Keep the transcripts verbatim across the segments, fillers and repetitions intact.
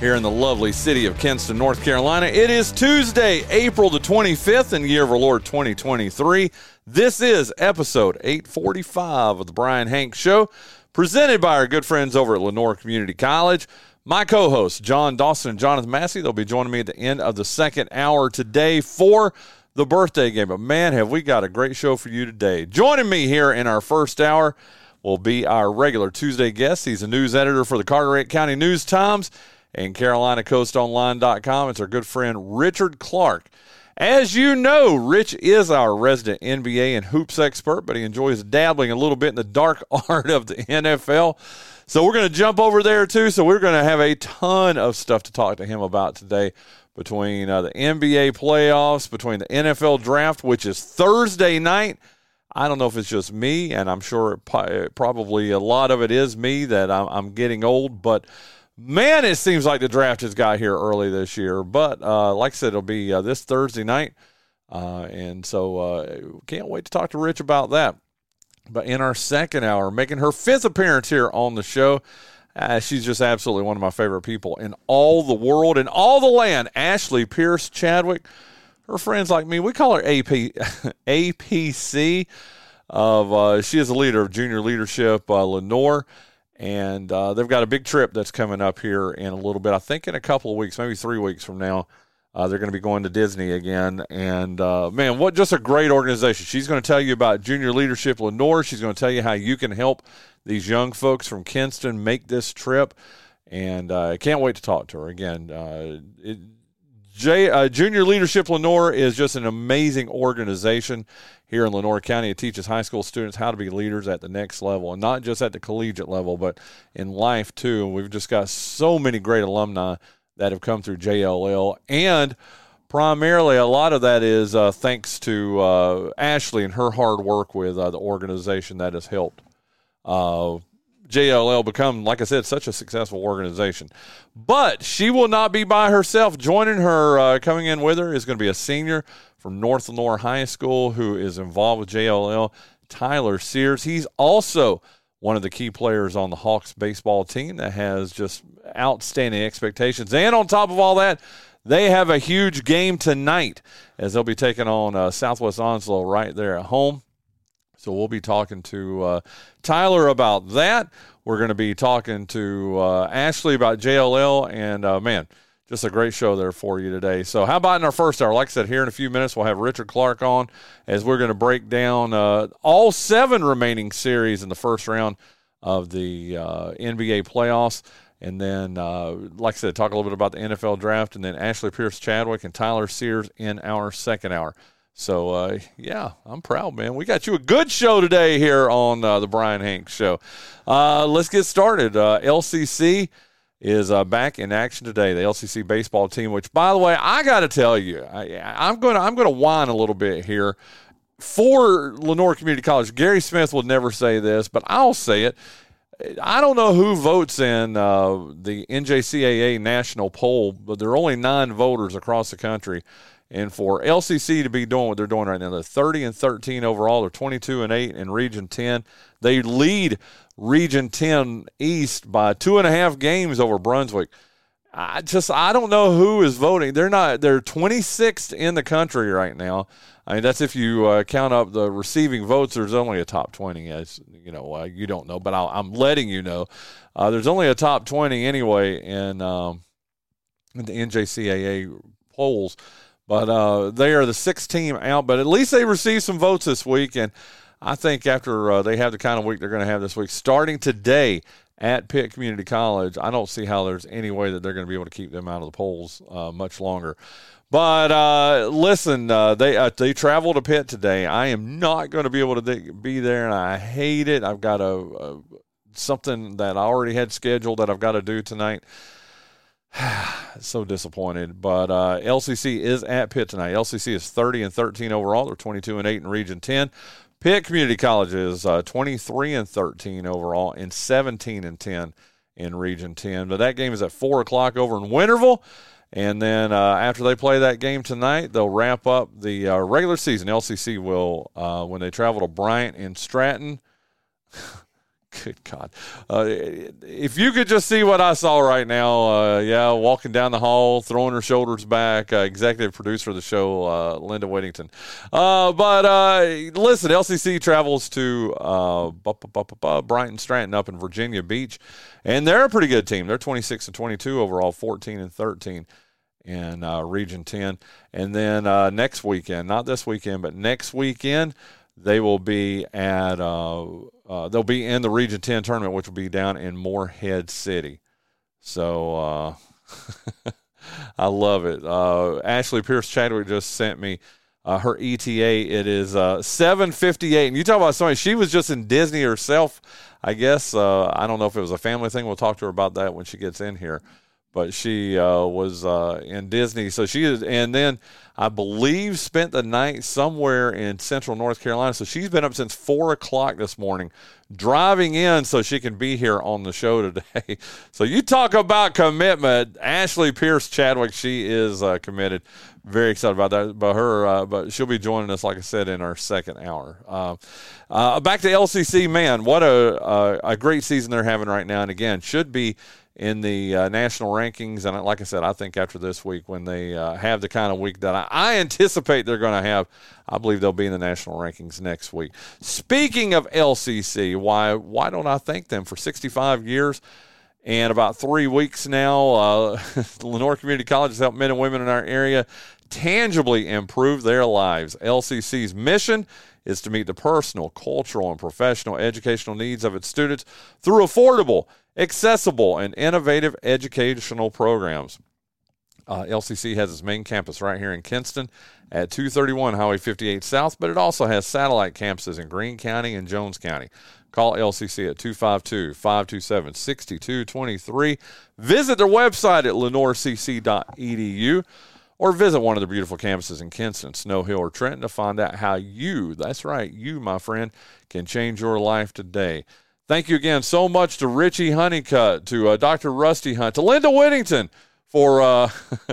here in the lovely city of Kinston, North Carolina. It is Tuesday, April the twenty-fifth in the year of our Lord twenty twenty-three. This is episode eight forty-five of the Brian Hanks Show, presented by our good friends over at Lenoir Community College. My co-hosts, John Dawson and Jonathan Massey, they'll be joining me at the end of the second hour today for the birthday game. But man, have we got a great show for you today. Joining me here in our first hour will be our regular Tuesday guest. He's a news editor for the Carteret County News-Times and Carolina Coast Online dot com. It's our good friend Richard Clark. As you know, Rich is our resident N B A and hoops expert, but he enjoys dabbling a little bit in the dark art of the N F L. So we're going to jump over there too. So we're going to have a ton of stuff to talk to him about today, between uh, the N B A playoffs, between the N F L draft, which is Thursday night. I don't know if it's just me, and I'm sure it po- probably a lot of it is me that I'm, I'm getting old, but man, it seems like the draft has got here early this year. But uh, like I said, it'll be uh, this Thursday night, uh, and so uh, can't wait to talk to Rich about that. But in our second hour, making her fifth appearance here on the show, uh, she's just absolutely one of my favorite people in all the world, in all the land, Ashley Pierce Chadwick. Her friends like me, we call her A P, A P C. Of uh, she is the leader of Junior Leadership uh, Lenoir. And uh, they've got a big trip that's coming up here in a little bit. I think in a couple of weeks, maybe three weeks from now, uh, they're going to be going to Disney again. And, uh, man, what just a great organization. She's going to tell you about Junior Leadership Lenoir. She's going to tell you how you can help these young folks from Kinston make this trip. And uh, I can't wait to talk to her again. Uh, it, J, uh, Junior Leadership Lenoir is just an amazing organization here in Lenoir County. It teaches high school students how to be leaders at the next level, and not just at the collegiate level, but in life too. We've just got so many great alumni that have come through J L L, and primarily a lot of that is uh, thanks to uh, Ashley and her hard work with uh, the organization that has helped Uh J L L become, like I said, such a successful organization. But she will not be by herself. Joining her, uh, coming in with her, is going to be a senior from North Lenoir High School who is involved with J L L, Tyler Sears. He's also one of the key players on the Hawks baseball team that has just outstanding expectations. And on top of all that, they have a huge game tonight as they'll be taking on uh, Southwest Onslow right there at home. So we'll be talking to uh, Tyler about that. We're going to be talking to uh, Ashley about J L L, and, uh, man, just a great show there for you today. So how about in our first hour? Like I said, here in a few minutes we'll have Richard Clark on as we're going to break down uh, all seven remaining series in the first round of the uh, N B A playoffs. And then, uh, like I said, talk a little bit about the N F L draft, and then Ashley Pierce Chadwick and Tyler Sears in our second hour. So, uh, yeah, I'm proud, man. We got you a good show today here on uh, the Brian Hanks Show. Uh, let's get started. Uh, L C C is uh, back in action today, the L C C baseball team, which, by the way, I got to tell you, I, I'm going to I'm gonna whine a little bit here. For Lenoir Community College, Gary Smith will never say this, but I'll say it. I don't know who votes in uh, the N J C A A national poll, but there are only nine voters across the country. And for L C C to be doing what they're doing right now, they're thirty and thirteen overall. They're twenty-two and eight in Region ten. They lead Region ten East by two and a half games over Brunswick. I just I don't know who is voting. They're not. They're twenty-sixth in the country right now. I mean, that's if you uh, count up the receiving votes. There's only a top twenty, as you know. Uh, you don't know, but I'll, I'm letting you know. Uh, there's only a top twenty anyway in, um, in the N J C A A polls. But uh, they are the sixth team out, but at least they received some votes this week. And I think after uh, they have the kind of week they're going to have this week, starting today at Pitt Community College, I don't see how there's any way that they're going to be able to keep them out of the polls uh, much longer. But uh, listen, uh, they uh, they travel to Pitt today. I am not going to be able to de- be there, and I hate it. I've got a, a something that I already had scheduled that I've got to do tonight. So disappointed, but uh, L C C is at Pitt tonight. L C C is thirty and thirteen overall. They're twenty-two and eight in Region ten. Pitt Community College is uh, twenty-three and thirteen overall and seventeen and ten in Region ten. But that game is at four o'clock over in Winterville, and then uh, after they play that game tonight, they'll wrap up the uh, regular season. L C C will uh, when they travel to Bryant and Stratton. Good God. Uh, if you could just see what I saw right now, uh, yeah, walking down the hall, throwing her shoulders back, uh, executive producer of the show, uh, Linda Whittington. Uh, but uh, listen, L C C travels to uh, Bryant and Stratton up in Virginia Beach, and they're a pretty good team. They're twenty-six and twenty-two overall, fourteen and thirteen in uh, Region ten. And then uh, next weekend, not this weekend, but next weekend, they will be at uh, uh, they'll be in the Region ten tournament, which will be down in Moorhead City. So uh, I love it. Uh, Ashley Pierce Chadwick just sent me uh, her E T A. It is uh, seven fifty-eight, and you talk about somebody. She was just in Disney herself, I guess. Uh, I don't know if it was a family thing. We'll talk to her about that when she gets in here. But she uh, was uh, in Disney, so she is, and then I believe spent the night somewhere in Central North Carolina. So she's been up since four o'clock this morning, driving in so she can be here on the show today. So you talk about commitment, Ashley Pierce Chadwick. She is uh, committed. Very excited about that, about her. Uh, but she'll be joining us, like I said, in our second hour. Uh, uh, back to L C C, man. What a uh, a great season they're having right now, and again, should be in the uh, national rankings. And like I said, I think after this week, when they uh, have the kind of week that I, I anticipate they're going to have, I believe they'll be in the national rankings next week. Speaking of L C C, why why don't I thank them for sixty-five years and about three weeks now? Uh, Lenoir Community College has helped men and women in our area tangibly improve their lives. L C C's mission is to meet the personal, cultural, and professional educational needs of its students through affordable, accessible, and innovative educational programs. Uh, L C C has its main campus right here in Kinston at two thirty-one Highway fifty-eight South, but it also has satellite campuses in Greene County and Jones County. Call L C C at two five two, five two seven, six two two three. Visit their website at lenoir c c dot e d u. Or visit one of the beautiful campuses in Kinston, Snow Hill, or Trenton to find out how you, that's right, you, my friend, can change your life today. Thank you again so much to Richie Honeycutt, to uh, Doctor Rusty Hunt, to Linda Whittington for uh,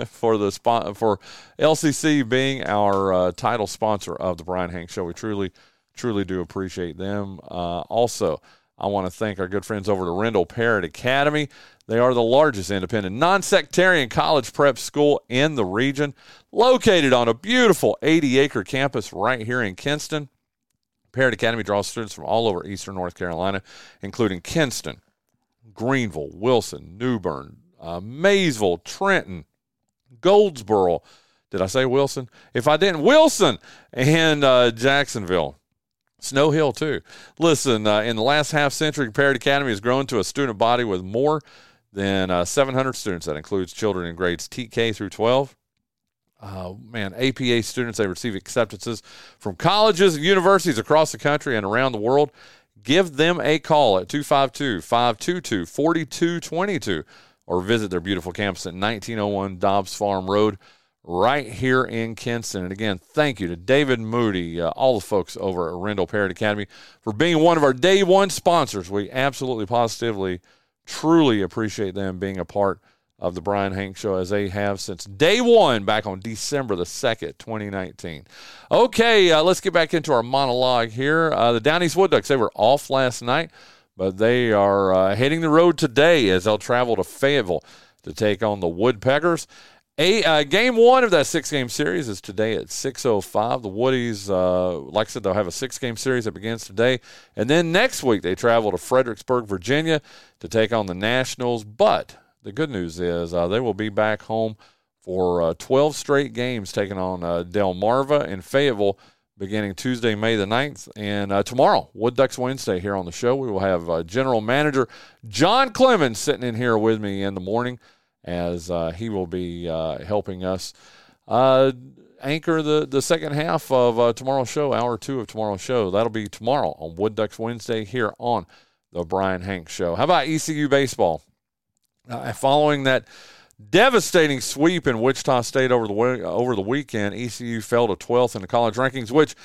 for the spot, for L C C being our uh, title sponsor of the Brian Hanks Show. We truly, truly do appreciate them. Uh, also, I want to thank our good friends over at Rendell Parrott Academy. They are the largest independent, non-sectarian college prep school in the region, located on a beautiful eighty-acre campus right here in Kinston. Parrott Academy draws students from all over eastern North Carolina, including Kinston, Greenville, Wilson, New Bern, uh, Maysville, Trenton, Goldsboro. Did I say Wilson? If I didn't, Wilson and uh, Jacksonville. Snow Hill, too. Listen, uh, in the last half century, Parrott Academy has grown to a student body with more than uh, seven hundred students. That includes children in grades T K through twelve. Uh, man, A P A students, they receive acceptances from colleges and universities across the country and around the world. Give them a call at two five two, five two two, four two two two or visit their beautiful campus at nineteen oh one Dobbs Farm Road, right here in Kinston. And again, thank you to David Moody, uh, all the folks over at Rendell Parrott Academy for being one of our day one sponsors. We absolutely, positively, truly appreciate them being a part of the Brian Hanks Show as they have since day one back on December the second, twenty nineteen. Okay, uh, let's get back into our monologue here. Uh, the Downeast Wood Ducks, they were off last night, but they are uh, hitting the road today as they'll travel to Fayetteville to take on the Woodpeckers. A, uh, game one of that six-game series is today at six oh five. The Woodies, uh, like I said, they'll have a six-game series that begins today. And then next week they travel to Fredericksburg, Virginia to take on the Nationals. But the good news is uh, they will be back home for uh, twelve straight games, taking on uh, Delmarva and Fayetteville beginning Tuesday, May the ninth. And uh, tomorrow, Wood Ducks Wednesday here on the show, we will have uh, General Manager John Clemens sitting in here with me in the morning as uh, he will be uh, helping us uh, anchor the, the second half of uh, tomorrow's show, hour two of tomorrow's show. That'll be tomorrow on Wood Ducks Wednesday here on the Brian Hanks Show. How about E C U baseball? Uh, following that devastating sweep in Wichita State over the we- over the weekend, E C U fell to twelfth in the college rankings, which,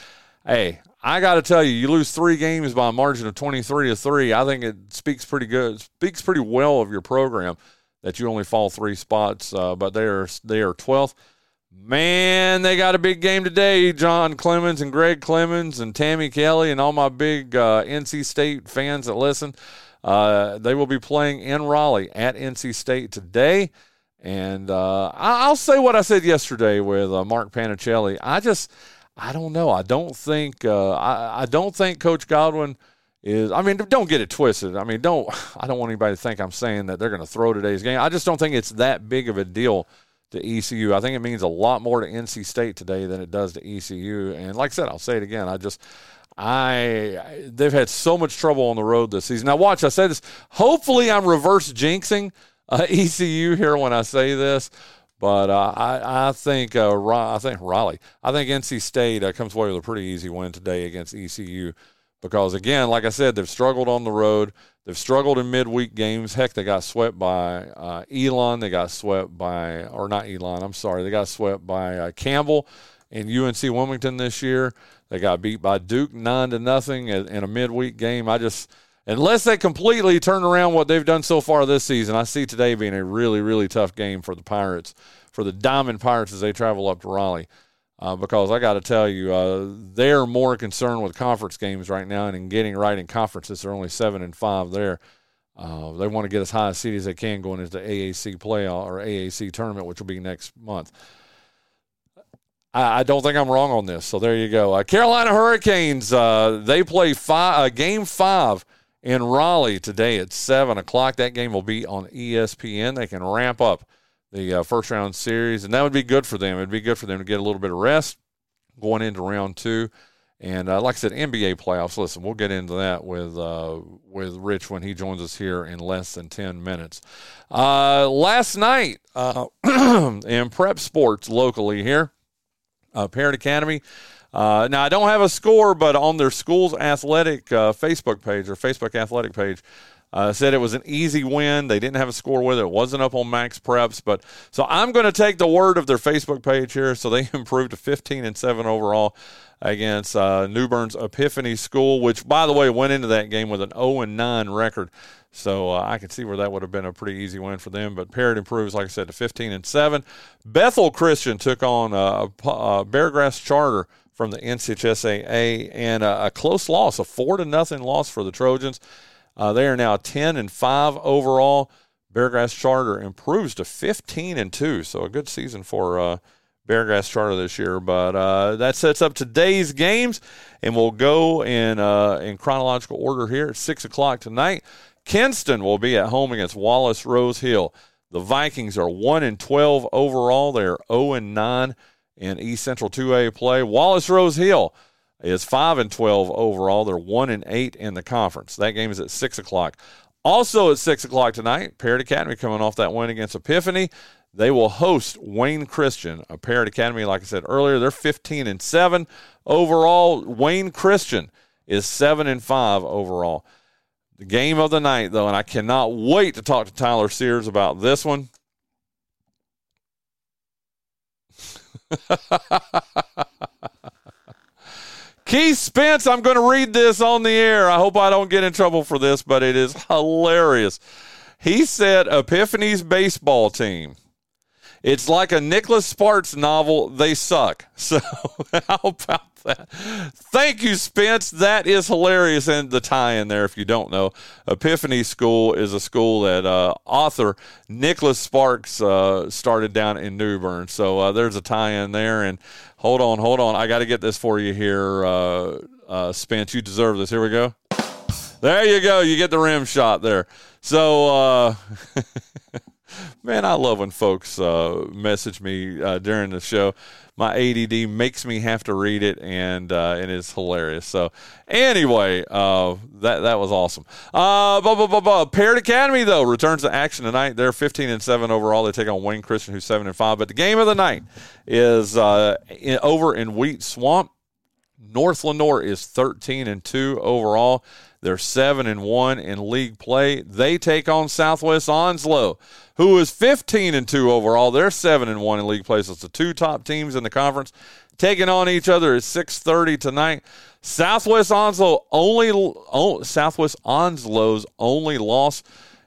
hey, I got to tell you, you lose three games by a margin of twenty-three to three. I think it speaks pretty good, speaks pretty well of your program that you only fall three spots, uh, but they are, they are twelfth. Man, they got a big game today. John Clemens and Greg Clemens and Tammy Kelly and all my big uh, N C State fans that listen, uh, they will be playing in Raleigh at N C State today. And uh, I'll say what I said yesterday with uh, Mark Panicelli. I just, I don't know. I don't think, uh, I, I don't think Coach Godwin is, I mean, don't get it twisted. I mean, don't, I don't want anybody to think I'm saying that they're going to throw today's game. I just don't think it's that big of a deal to E C U. I think it means a lot more to N C State today than it does to E C U. And like I said, I'll say it again. I just, I, they've had so much trouble on the road this season. Now watch, I said this, hopefully I'm reverse jinxing Uh, E C U here when I say this, but uh, I, I think uh, I think Raleigh, I think N C State uh, comes away with a pretty easy win today against E C U because, again, like I said, they've struggled on the road. They've struggled in midweek games. Heck, they got swept by uh, Elon. They got swept by – or not Elon, I'm sorry. They got swept by uh, Campbell and U N C Wilmington this year. They got beat by Duke nine to nothing in a midweek game. I just – unless they completely turn around what they've done so far this season, I see today being a really, really tough game for the Pirates, for the Diamond Pirates as they travel up to Raleigh. Uh, because I got to tell you, uh, they're more concerned with conference games right now and in getting right in conferences. They're only seven and five there. Uh, they want to get as high a seed as they can going into the A A C playoff or A A C tournament, which will be next month. I don't think I'm wrong on this, so there you go. Uh, Carolina Hurricanes, uh, they play five, uh, game five in Raleigh today at seven o'clock. That game will be on E S P N. They can ramp up the uh, first-round series, and that would be good for them. It would be good for them to get a little bit of rest going into round two. And uh, like I said, N B A playoffs, listen, we'll get into that with uh, with Rich when he joins us here in less than ten minutes. Uh, last night uh, in prep sports locally here, uh, Parrott Academy, Uh, now, I don't have a score, but on their school's athletic uh, Facebook page or Facebook athletic page, uh, said it was an easy win. They didn't have a score with it. It wasn't up on Max Preps. But so I'm going to take the word of their Facebook page here. So they improved to fifteen and seven overall against uh, New Bern's Epiphany School, which, by the way, went into that game with an oh and nine record. So uh, I can see where that would have been a pretty easy win for them. But Parrott improves, like I said, to fifteen and seven. Bethel Christian took on uh, uh, Beargrass Charter from the N C H S A A, and a, a close loss, a four to nothing loss for the Trojans. Uh, they are now ten and five overall. Beargrass Charter improves to fifteen and two, so a good season for uh, Beargrass Charter this year. But uh, that sets up today's games, and we'll go in uh, in chronological order here at six o'clock tonight. Kinston will be at home against Wallace Rose Hill. The Vikings are one and twelve overall. They are zero and nine. In East Central two A play. Wallace Rose Hill is five and twelve overall. They're one and eight in the conference. That game is at six o'clock. Also at six o'clock tonight, Parrott Academy coming off that win against Epiphany. They will host Wayne Christian. A Parrott Academy, like I said earlier, they're fifteen and seven overall. Wayne Christian is seven and five overall. The game of the night, though, and I cannot wait to talk to Tyler Sears about this one. Keith Spence, I'm going to read this on the air. I hope I don't get in trouble for this, but it is hilarious. He said Epiphany's baseball team, it's like a Nicholas Sparks novel. They suck. So how about that? Thank you, Spence. That is hilarious. And the tie in there, if you don't know, Epiphany School is a school that uh, author Nicholas Sparks uh, started down in New Bern. So uh, there's a tie in there. And hold on, hold on. I got to get this for you here, uh, uh, Spence. You deserve this. Here we go. There you go. You get the rim shot there. So uh Man, I love when folks uh, message me uh, during the show. My A D D makes me have to read it, and uh, it is hilarious. So anyway, uh, that that was awesome. Uh, blah, blah, blah, blah. Parrott Academy, though, returns to action tonight. They're fifteen and seven overall. They take on Wayne Christian, who's seven and five. But the game of the night is uh, in, over in Wheat Swamp. North Lenoir is thirteen and two overall. They're seven and one in league play. They take on Southwest Onslow, who is fifteen and two overall. They're seven and one in league play. So it's the two top teams in the conference taking on each other at six thirty tonight. Southwest Onslow only oh, Southwest Onslow's only loss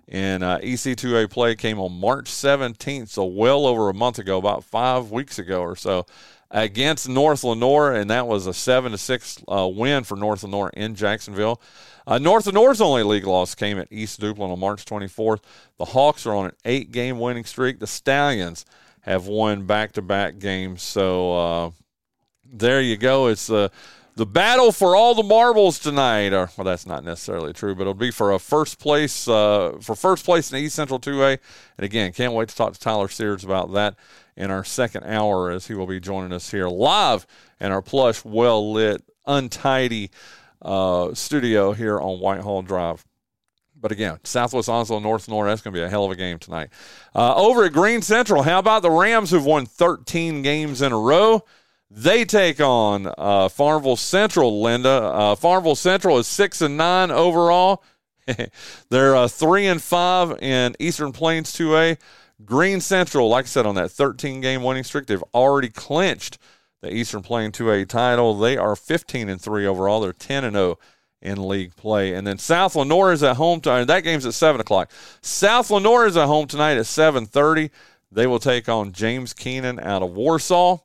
in uh, E C two A play came on March seventeenth, so well over a month ago, about five weeks ago or so, against North Lenoir, and that was a seven to six uh, win for North Lenoir in Jacksonville. Uh, North Lenoir's only league loss came at East Duplin on March twenty-fourth. The Hawks are on an eight-game winning streak. The Stallions have won back-to-back games. So uh, there you go. It's uh, the battle for all the marbles tonight. Or, well, that's not necessarily true, but it'll be for a first place uh, for first place in the East Central two A. And, again, can't wait to talk to Tyler Sears about that in our second hour, as he will be joining us here live in our plush, well-lit, untidy uh, studio here on Whitehall Drive. But again, Southwest Onslow, North North, that's going to be a hell of a game tonight. Uh, over at Green Central, how about the Rams, who've won thirteen games in a row? They take on uh, Farmville Central, Linda. Uh, Farmville Central is six and nine overall. They're uh, three and five in Eastern Plains two A. Green Central, like I said, on that thirteen-game winning streak, they've already clinched the Eastern Plain two A title. They are fifteen and three overall. They're ten and oh in league play. And then South Lenoir is at home tonight. That game's at seven o'clock. South Lenoir is at home tonight at seven thirty. They will take on James Keenan out of Warsaw.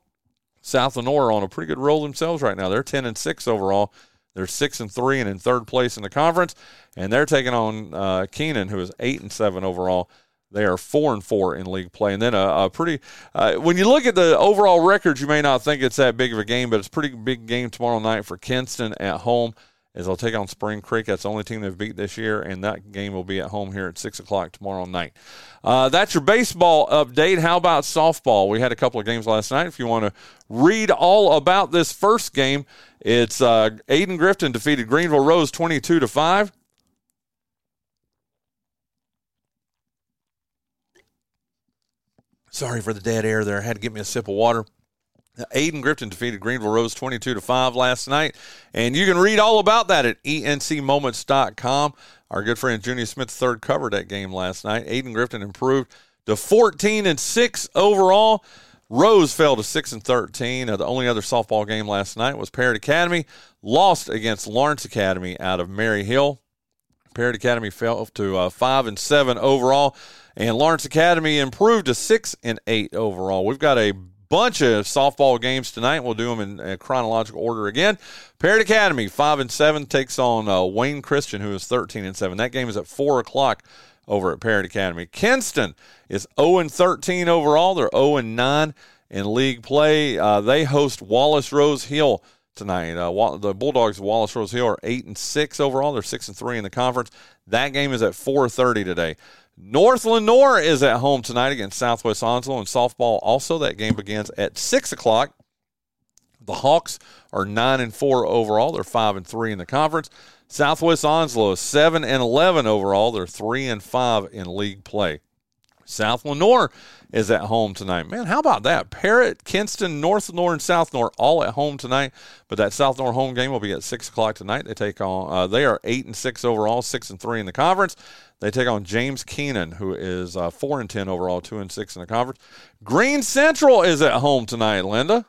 South Lenoir on a pretty good roll themselves right now. They're ten and six overall. They're six and three and in third place in the conference. And they're taking on uh, Keenan, who is eight and seven overall. They are four and four in league play. And then a, a pretty uh, – when you look at the overall records, you may not think it's that big of a game, but it's a pretty big game tomorrow night for Kinston at home as they'll take on Spring Creek. That's the only team they've beat this year, and that game will be at home here at six o'clock tomorrow night. Uh, that's your baseball update. How about softball? We had a couple of games last night. If you want to read all about this first game, it's uh, Aiden Grifton defeated Greenville Rose twenty-two to five. Sorry for the dead air there. I had to get me a sip of water. Aiden Grifton defeated Greenville Rose twenty-two to five last night, and you can read all about that at E N C moments dot com. Our good friend Junior Smith third covered that game last night. Aiden Grifton improved to fourteen and six overall. Rose fell to six and thirteen. The only other softball game last night was Parrott Academy lost against Lawrence Academy out of Mary Hill. Parrott Academy fell to uh, five and seven overall. And Lawrence Academy improved to six and eight overall. We've got a bunch of softball games tonight. We'll do them in uh, chronological order again. Parrott Academy five and seven takes on uh, Wayne Christian, who is thirteen and seven. That game is at four o'clock over at Parrott Academy. Kinston is zero and thirteen overall. They're zero and nine in league play. Uh, they host Wallace Rose Hill tonight. Uh, the Bulldogs of Wallace Rose Hill are eight and six overall. They're six and three in the conference. That game is at four thirty today. North Lenoir is at home tonight against Southwest Onslow, and softball also. That game begins at six o'clock. The Hawks are nine and four overall. They're five and three in the conference. Southwest Onslow is seven and eleven overall. They're three and five in league play. South Lenoir is at home tonight. Man, how about that? Parrott, Kinston, North Lenoir, and South Lenoir all at home tonight. But that South Lenoir home game will be at six o'clock tonight. They take on. Uh, they are eight and six overall, six and three in the conference. They take on James Keenan, who is uh, four and ten overall, two and six in the conference. Green Central is at home tonight, Linda.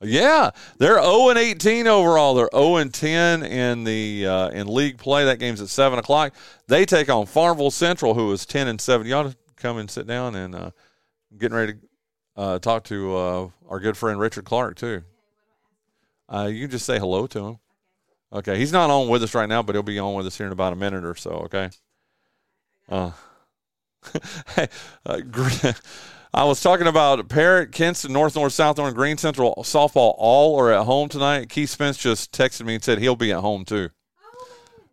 Yeah, they're zero and eighteen overall. They're zero and ten in the uh, in league play. That game's at seven o'clock. They take on Farmville Central, who is ten and seven. You ought to come and sit down and uh, getting ready to uh, talk to uh, our good friend Richard Clark, too. Uh, you can just say hello to him. Okay, he's not on with us right now, but he'll be on with us here in about a minute or so, okay? Uh, hey, uh, I was talking about Parrott, Kinston, North North, South North, Green Central, softball all are at home tonight. Keith Spence just texted me and said he'll be at home too.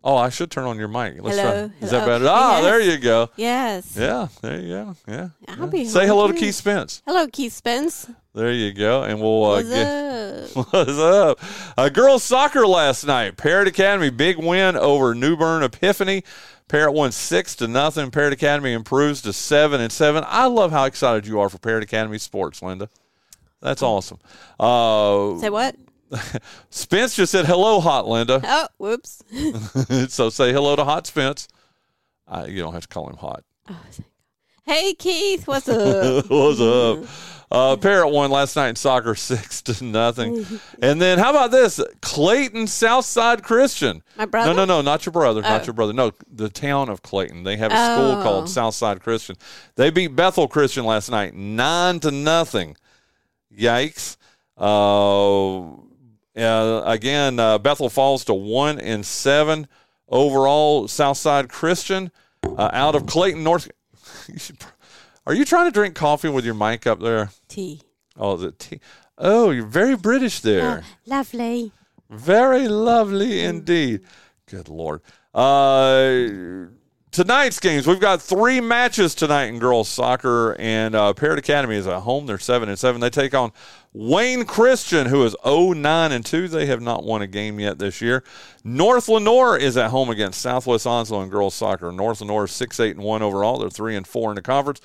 Oh, I should turn on your mic. Let's hello. Try. Is hello. That better? Ah, yes. There you go. Yes. Yeah, there you go. Yeah. I'll yeah. Be Say hello to Keith Spence. Hello, Keith Spence. There you go. And we'll uh, what's get. Up? What's up? Uh, girls soccer last night. Parrott Academy, big win over New Bern Epiphany. Parrott won six to nothing. Parrott Academy improves to seven and seven. I love how excited you are for Parrott Academy sports, Linda. That's awesome. Uh, Say what? Spence just said hello, hot Linda. Oh, whoops. So say hello to hot Spence. Uh, you don't have to call him hot. Oh, hey, Keith, what's up? What's up? Uh, Parrott won last night in soccer six to nothing. And then how about this? Clayton Southside Christian. My brother? No, no, no, not your brother, oh. not your brother. No, the town of Clayton. They have a school oh. called Southside Christian. They beat Bethel Christian last night nine to nothing. Yikes. Uh, uh, again, uh, Bethel falls to one and seven overall. Southside Christian uh, out of Clayton, North. You should, are you trying to drink coffee with your mic up there? Tea. Oh, is it tea? Oh, you're very British there. Oh, lovely. Very lovely indeed. Good Lord. Uh, tonight's games, we've got three matches tonight in girls soccer, and uh, Parrott Academy is at home. They're seven and seven. They take on Wayne Christian, who is oh nine and two. They have not won a game yet this year. North Lenoir is at home against Southwest Onslow in girls soccer. North Lenoir is six eight and one overall. They're three and four in the conference.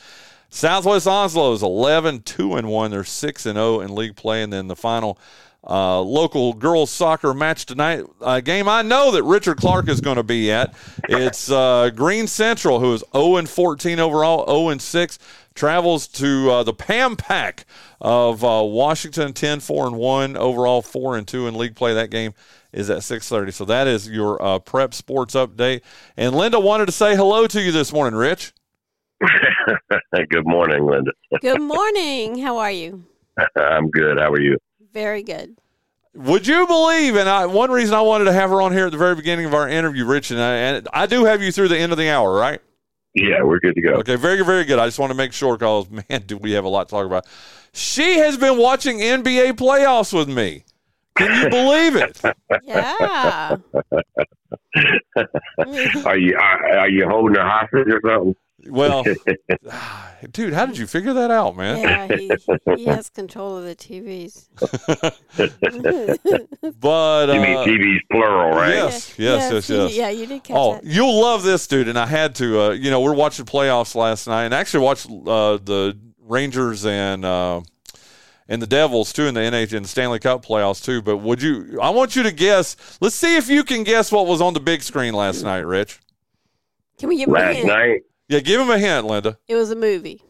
Southwest Onslow is eleven two and one. They're six and oh in league play. And then the final uh, local girls soccer match tonight, a game I know that Richard Clark is going to be at. It's uh, Green Central, who is oh and fourteen overall, oh and six. Travels to uh, the Pam Pack of uh, Washington, ten four and one overall, four and two in league play. That game is at six thirty. So that is your uh, prep sports update. And Linda wanted to say hello to you this morning, Rich. Good morning, Linda. Good morning. How are you? I'm good. How are you? Very good. Would you believe, and I, one reason I wanted to have her on here at the very beginning of our interview, Rich, and I, and I do have you through the end of the hour, right? Yeah, we're good to go. Okay, very, very good. I just want to make sure because, man, do we have a lot to talk about. She has been watching N B A playoffs with me. Can you believe it? Yeah. Are you are, are you holding her hostage or something? Well, dude, how did you figure that out, man? Yeah, he, he has control of the T Vs. But uh, you mean T Vs plural, right? Yes, yes, yes, yes. yes. Yeah, you did catch oh, that. You'll love this, dude. And I had to, uh, you know, we're watching playoffs last night, and I actually watched uh, the Rangers and uh, and the Devils too in the N H L and the Stanley Cup playoffs too. But would you? I want you to guess. Let's see if you can guess what was on the big screen last night, Rich. Can we get last night? Yeah, give him a hint, Linda. It was a movie.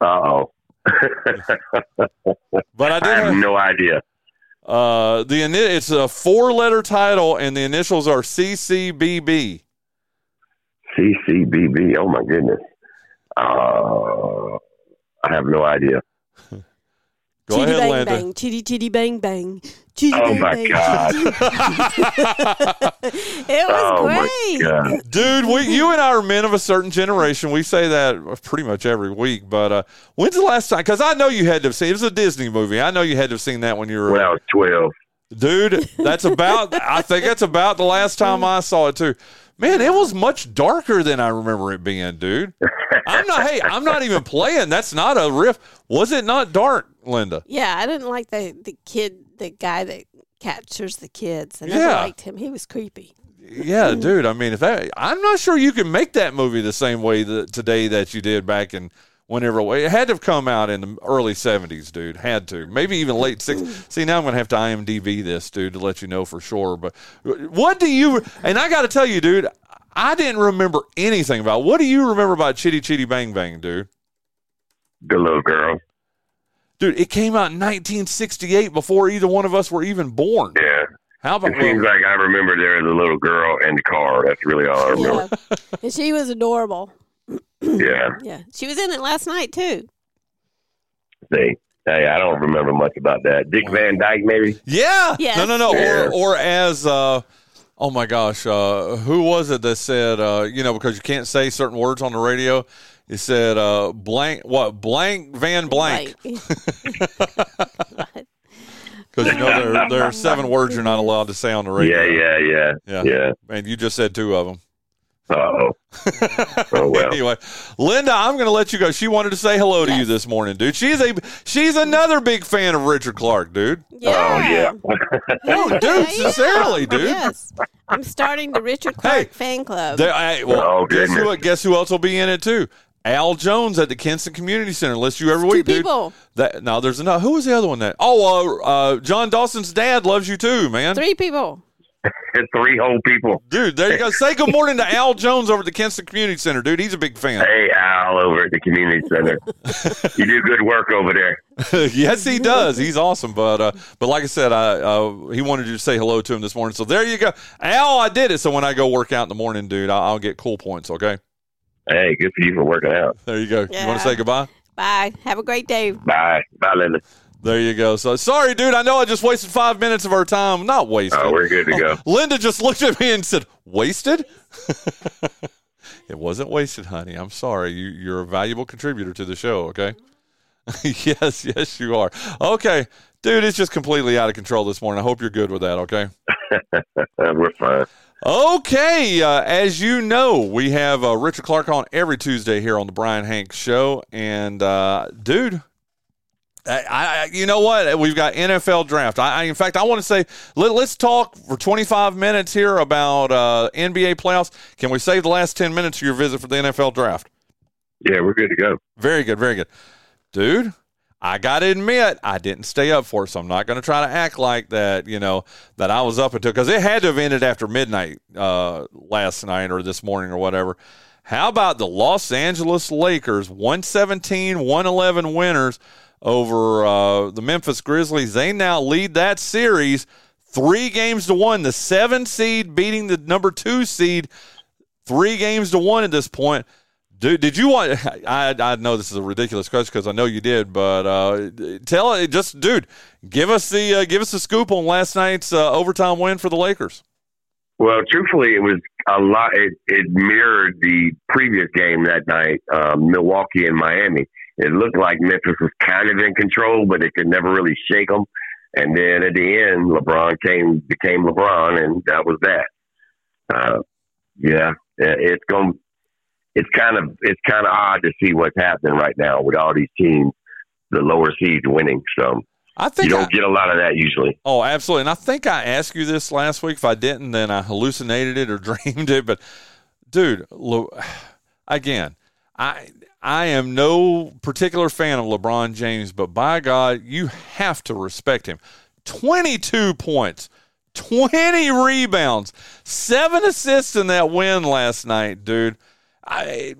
Uh-oh. But I, did I have, have no idea. Uh, the It's a four-letter title, and the initials are C C B B. C C B B, oh my goodness. Uh, I have no idea. Go chitty ahead, bang, Linda. Bang, chitty, chitty, bang, bang. Chitty, oh, bang, my bang, God. It was oh great. Dude, we, you and I are men of a certain generation. We say that pretty much every week. But uh, when's the last time? Because I know you had to have seen it. was a Disney movie. I know you had to have seen that when you were. When I was twelve. Dude, that's about, I think that's about the last time I saw it, too. Man, it was much darker than I remember it being, dude. I'm not. Hey, I'm not even playing. That's not a riff. Was it not dark, Linda? Yeah, I didn't like the, the kid, the guy that captures the kids. I never yeah. liked him. He was creepy. Yeah, dude. I mean, if that, I'm not sure you can make that movie the same way that, today that you did back in whenever. It had to have come out in the early seventies, dude. Had to. Maybe even late sixties. See, now I'm going to have to I M D B this, dude, to let you know for sure. But what do you – and I got to tell you, dude, I didn't remember anything about it. What do you remember about Chitty Chitty Bang Bang, dude? The little girl. Dude, it came out in nineteen sixty-eight before either one of us were even born. Yeah. How about it seems little? Like I remember there was a little girl in the car. That's really all I remember. Yeah. And she was adorable. Yeah. Yeah. She was in it last night, too. See? Hey, I don't remember much about that. Dick Van Dyke, maybe? Yeah. Yes. No, no, no. Yeah. Or, or as... Uh, Oh, my gosh. Uh, who was it that said, uh, you know, because you can't say certain words on the radio? It said, uh, blank, what, blank, van, blank. Right. Because you know there, there are seven words you're not allowed to say on the radio. Yeah, yeah, yeah, yeah. yeah. Man, you just said two of them. Uh-oh. Oh, well. Anyway, Linda, I'm going to let you go. She wanted to say hello to yes. you this morning, dude. She's a she's another big fan of Richard Clark, dude. Yeah. Oh, yeah. No, dude, sincerely, dude. Yes. I'm starting the Richard Clark hey, fan club. There, I, well, oh, guess, who, guess who else will be in it, too? Al Jones at the Kinston Community Center lists you every week, dude. That, no, there's another. Who was the other one? That oh, uh, uh, John Dawson's dad loves you too, man. Three people. Three whole people, dude. There you go. Say good morning to Al Jones over at the Kinston Community Center, dude. He's a big fan. Hey, Al, over at the community center, you do good work over there. Yes, he does. He's awesome. But uh, but like I said, I uh, he wanted you to say hello to him this morning. So there you go, Al. I did it. So when I go work out in the morning, dude, I'll, I'll get cool points. Okay. Hey, good for you for working out. There you go. Yeah. You want to say goodbye? Bye. Have a great day. Bye. Bye, Linda. There you go. So sorry, dude. I know I just wasted five minutes of our time. Not wasted. Oh, we're good to go. Oh, Linda just looked at me and said, "Wasted?" It wasn't wasted, honey. I'm sorry. You, you're a valuable contributor to the show. Okay. yes, yes, you are. Okay, dude. It's just completely out of control this morning. I hope you're good with that. Okay. We're fine. Okay, uh, as you know, we have uh, Richard Clark on every Tuesday here on the Brian Hanks Show, and uh, dude, I, I you know what? We've got N F L draft. I, I in fact, I want to say let, let's talk for twenty-five minutes here about uh, N B A playoffs. Can we save the last ten minutes of your visit for the N F L draft? Yeah, we're good to go. Very good, very good, dude. I got to admit, I didn't stay up for it, so I'm not going to try to act like that, you know, that I was up until, because it had to have ended after midnight uh, last night or this morning or whatever. How about the Los Angeles Lakers, one seventeen, one eleven winners over uh, the Memphis Grizzlies? They now lead that series three games to one. The seven seed beating the number two seed three games to one at this point. Dude, did you want – I I know this is a ridiculous question because I know you did, but uh, tell – just, dude, give us the uh, give us the scoop on last night's uh, overtime win for the Lakers. Well, truthfully, it was a lot – it mirrored the previous game that night, um, Milwaukee and Miami. It looked like Memphis was kind of in control, but it could never really shake them. And then at the end, LeBron came became LeBron, and that was that. Uh, yeah, it's going to – It's kind of it's kind of odd to see what's happening right now with all these teams, the lower seeds winning. So I think you don't I, get a lot of that usually. Oh, absolutely. And I think I asked you this last week. If I didn't, then I hallucinated it or dreamed it. But, dude, look, again, I I am no particular fan of LeBron James, but by God, you have to respect him. twenty-two points, twenty rebounds, seven assists in that win last night, dude. I,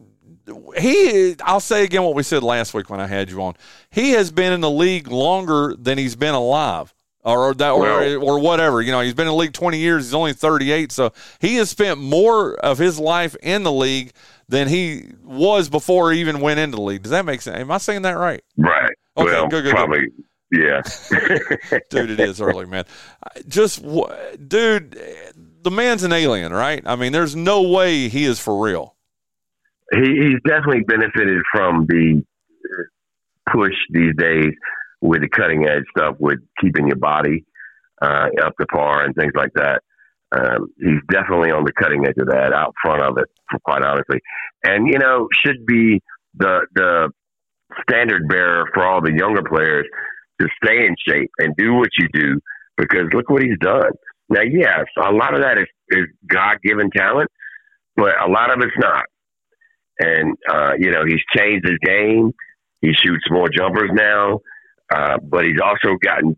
he, I'll say again what we said last week when I had you on. He has been in the league longer than he's been alive, or that, or, or whatever. You know, he's been in the league twenty years. He's only thirty-eight, so he has spent more of his life in the league than he was before he even went into the league. Does that make sense? Am I saying that right? Right. Okay. Well, good. Good. Probably. Good. Yeah. Dude, it is early, man. Just, dude, the man's an alien, right? I mean, there's no way he is for real. He, he's definitely benefited from the push these days with the cutting edge stuff, with keeping your body uh, up to par and things like that. Um, he's definitely on the cutting edge of that, out front of it, quite honestly. And, you know, should be the the standard bearer for all the younger players to stay in shape and do what you do, because look what he's done. Now, yes, a lot of that is, is God-given talent, but a lot of it's not. And, uh, you know, he's changed his game. He shoots more jumpers now, uh, but he's also gotten,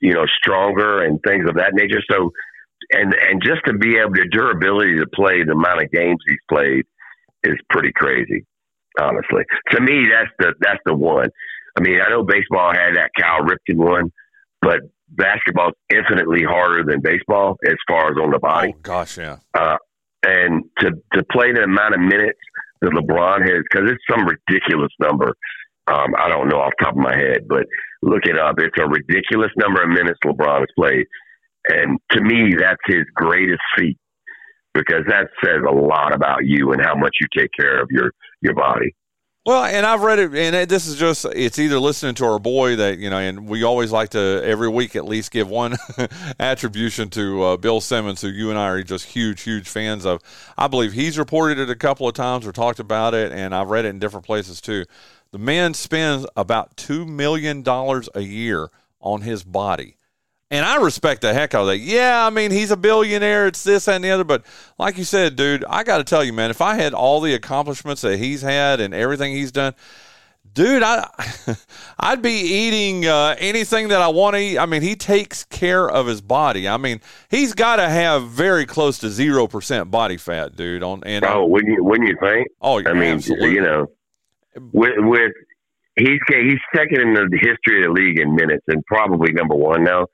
you know, stronger and things of that nature. So, and and just to be able to durability to play the amount of games he's played is pretty crazy, honestly. To me, that's the that's the one. I mean, I know baseball had that Cal Ripken one, but basketball's infinitely harder than baseball as far as on the body. Oh, gosh, yeah. Uh, and to, to play the amount of minutes that LeBron has, because it's some ridiculous number. Um, I don't know off the top of my head, but look it up. It's a ridiculous number of minutes LeBron has played. And to me, that's his greatest feat, because that says a lot about you and how much you take care of your, your body. Well, and I've read it, and this is just, it's either listening to our boy that, you know, and we always like to every week at least give one attribution to uh, Bill Simmons, who you and I are just huge, huge fans of. I believe he's reported it a couple of times or talked about it, and I've read it in different places too. The man spends about two million dollars a year on his body. And I respect the heck out of that. Yeah, I mean, he's a billionaire. It's this, that, and the other. But like you said, dude, I got to tell you, man, if I had all the accomplishments that he's had and everything he's done, dude, I, I'd be eating uh, anything that I want to eat. I mean, he takes care of his body. I mean, he's got to have very close to zero percent body fat, dude. On and Oh, wouldn't you, wouldn't you think? Oh, I mean, absolutely. You know, with, with he's, he's second in the history of the league in minutes and probably number one now.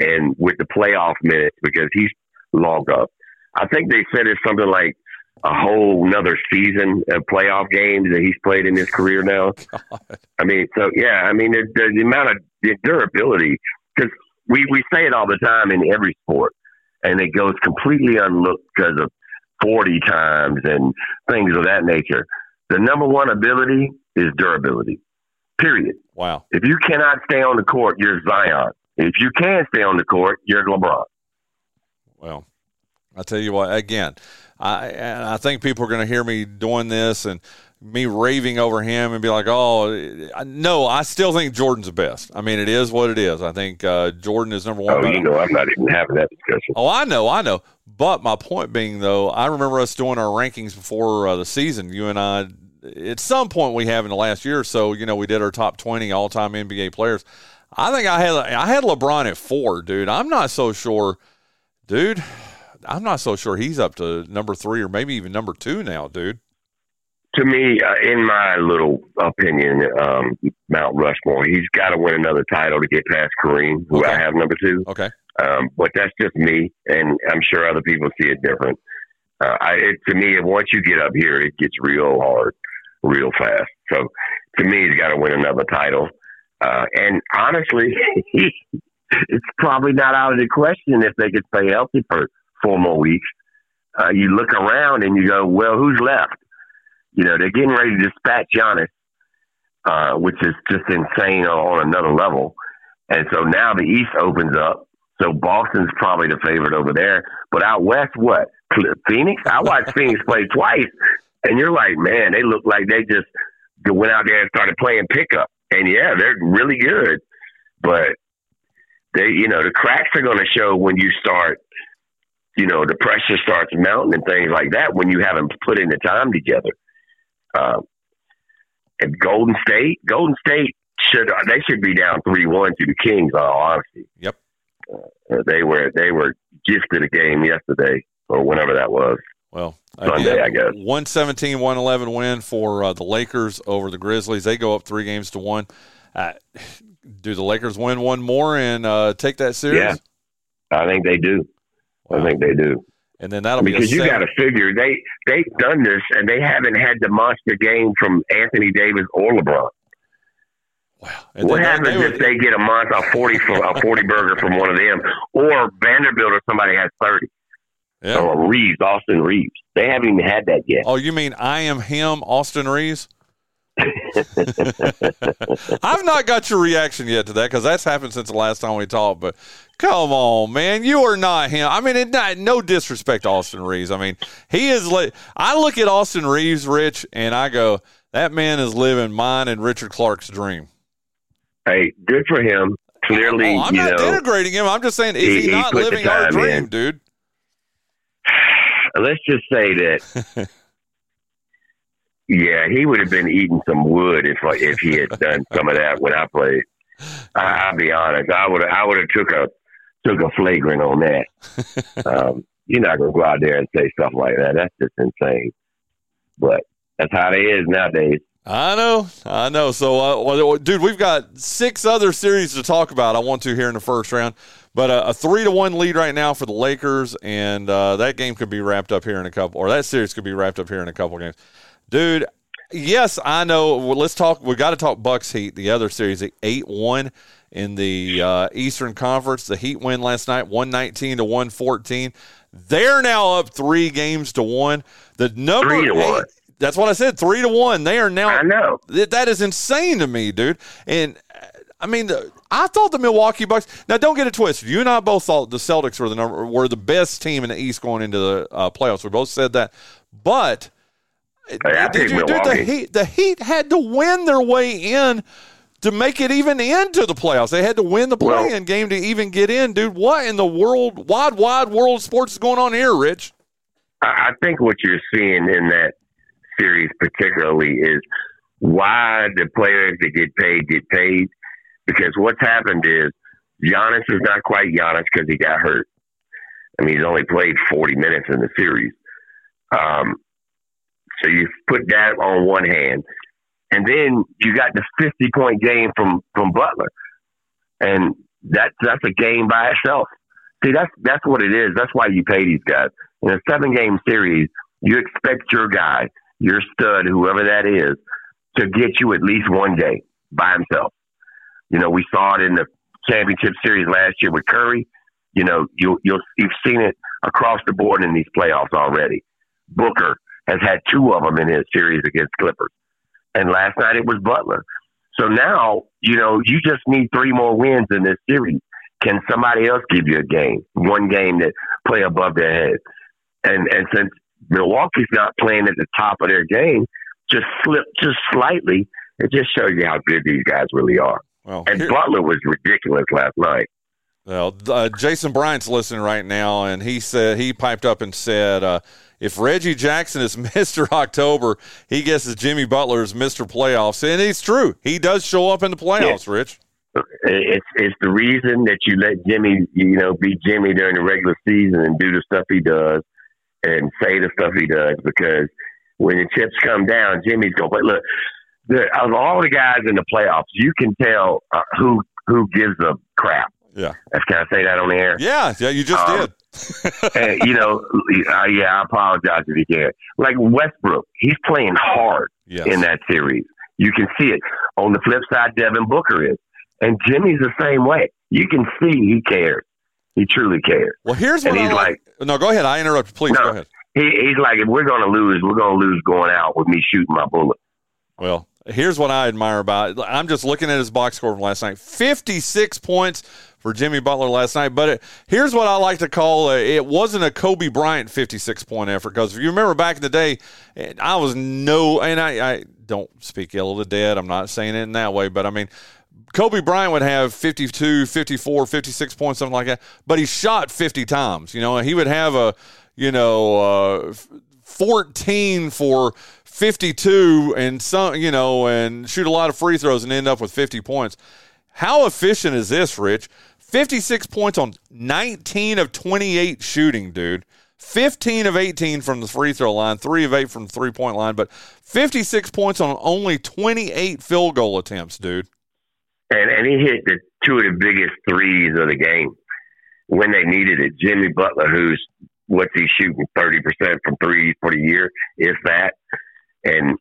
And with the playoff minutes, because he's logged up. I think they said it's something like a whole another season of playoff games that he's played in his career now. God. I mean, so, yeah, I mean, the, the amount of the durability, because we, we say it all the time in every sport, and it goes completely unlooked because of forty times and things of that nature. The number one ability is durability, period. Wow. If you cannot stay on the court, you're Zion. If you can stay on the court, you're LeBron. Well, I'll tell you what, again, I and I think people are going to hear me doing this and me raving over him and be like, oh, no, I still think Jordan's the best. I mean, it is what it is. I think uh, Jordan is number one. Oh, you know, I'm not even having that discussion. Oh, I know, I know. But my point being, though, I remember us doing our rankings before uh, the season, you and I, at some point we have in the last year or so, you know, we did our top twenty all-time N B A players. I think I had I had LeBron at four, dude. I'm not so sure, dude. I'm not so sure he's up to number three or maybe even number two now, dude. To me, uh, in my little opinion, um, Mount Rushmore, he's got to win another title to get past Kareem, who okay. I have number two. Okay, um, but that's just me, and I'm sure other people see it different. Uh, I, it, to me, once you get up here, it gets real hard, real fast. So, to me, he's got to win another title. Uh, and honestly, it's probably not out of the question if they could stay healthy for four more weeks. Uh, you look around and you go, well, who's left? You know, they're getting ready to dispatch Giannis, uh, which is just insane on another level. And so now the East opens up. So Boston's probably the favorite over there. But out West, what? Phoenix? I watched Phoenix play twice. And you're like, man, they look like they just went out there and started playing pickup. And, yeah, they're really good. But, they, you know, the cracks are going to show when you start, you know, the pressure starts mounting and things like that when you haven't put in the time together. Uh, and Golden State, Golden State, should they should be down three one to the Kings, in all honesty. Yep. Uh, they were they were gifted a game yesterday or whenever that was. Well, Sunday, I guess. one seventeen one eleven win for uh, the Lakers over the Grizzlies. They go up three games to one. Uh, do the Lakers win one more and uh, take that series? Yeah, I think they do. Wow. I think they do. And then that'll because be because you got to figure they they've done this and they haven't had the monster game from Anthony Davis or LeBron. Wow! And what happens they would, if they get a month a forty a forty burger from one of them or Vanderbilt or somebody has thirty? Yeah. Or Reeves, Austin Reeves. They haven't even had that yet. Oh, you mean I am him, Austin Reeves? I've not got your reaction yet to that because that's happened since the last time we talked. But come on, man, you are not him. I mean, it not, no disrespect to Austin Reeves. I mean, he is. Li- I look at Austin Reeves, Rich, and I go, that man is living mine and Richard Clark's dream. Hey, good for him. Clearly, oh, I'm you not know, denigrating him. I'm just saying, is he, he not living our dream, in. dude? Let's just say that, yeah, he would have been eating some wood if if he had done some of that when I played. I, I'll be honest, I would I would have took a took a flagrant on that. Um, you're not gonna go out there and say stuff like that. That's just insane. But that's how it is nowadays. I know, I know. So, uh, well, dude, we've got six other series to talk about. I want to here in the first round. But a, a three to one lead right now for the Lakers, and uh, that game could be wrapped up here in a couple, or that series could be wrapped up here in a couple games, dude. Yes, I know. Well, let's talk. We got to talk Bucks Heat, the other series, the eight one in the uh, Eastern Conference. The Heat win last night, one nineteen to one fourteen. They're now up three games to one. The number three to eight, one. That's what I said, three to one. They are now. I know. Th- that is insane to me, dude. And, I mean, the, I thought the Milwaukee Bucks. Now, don't get it twisted. You and I both thought the Celtics were the number, were the best team in the East going into the uh, playoffs. We both said that. But I did you, dude, the, Heat, the Heat had to win their way in to make it even into the playoffs. They had to win the play-in well, game to even get in. Dude, what in the world, wide, wide world of sports is going on here, Rich? I think what you're seeing in that series particularly is why the players that get paid get paid. Because what's happened is Giannis is not quite Giannis because he got hurt. I mean, he's only played forty minutes in the series. Um, so you put that on one hand. And then you got the fifty-point game from, from Butler. And that, that's a game by itself. See, that's that's what it is. That's why you pay these guys. In a seven-game series, you expect your guy, your stud, whoever that is, to get you at least one game by himself. You know, we saw it in the championship series last year with Curry. You know, you, you'll, you've seen it across the board in these playoffs already. Booker has had two of them in his series against Clippers. And last night it was Butler. So now, you know, you just need three more wins in this series. Can somebody else give you a game, one game that play above their head? And and since Milwaukee's not playing at the top of their game, just slip just slightly, it just shows you how good these guys really are. Well, and here, Butler was ridiculous last night. Well, uh, Jason Bryant's listening right now, and he said he piped up and said, uh, if Reggie Jackson is Mister October, he guesses Jimmy Butler is Mister Playoffs. And it's true. He does show up in the playoffs, yeah. Rich. It's it's the reason that you let Jimmy, you know, be Jimmy during the regular season and do the stuff he does and say the stuff he does, because when the chips come down, Jimmy's going to play. Look, the, of all the guys in the playoffs, you can tell uh, who who gives a crap. Yeah, can I say that on the air? Yeah, yeah, you just um, did. And, you know, uh, yeah, I apologize if you can't. Like Westbrook, he's playing hard yes. in that series. You can see it. On the flip side, Devin Booker is, and Jimmy's the same way. You can see he cares. He truly cares. Well, here's what and he's I like, like. No, go ahead. I interrupted. Please no, go ahead. He, he's like, if we're going to lose, we're going to lose going out with me shooting my bullet. Well. Here's what I admire about it. I'm just looking at his box score from last night. fifty-six points for Jimmy Butler last night. But it, here's what I like to call a, it wasn't a Kobe Bryant fifty-six point effort. Because if you remember back in the day, I was no – and I, I don't speak ill of the dead. I'm not saying it in that way. But, I mean, Kobe Bryant would have fifty-two, fifty-four, fifty-six points, something like that. But he shot fifty times. You know, he would have a, you know, uh, fourteen for – fifty-two and some, you know, and shoot a lot of free throws and end up with fifty points. How efficient is this, Rich? fifty-six points on nineteen of twenty-eight shooting, dude. fifteen of eighteen from the free throw line, three of eight from the three-point line, but fifty-six points on only twenty-eight field goal attempts, dude. And, and he hit the two of the biggest threes of the game when they needed it. Jimmy Butler, who's, what's he shooting, thirty percent from threes for the year, if that. And,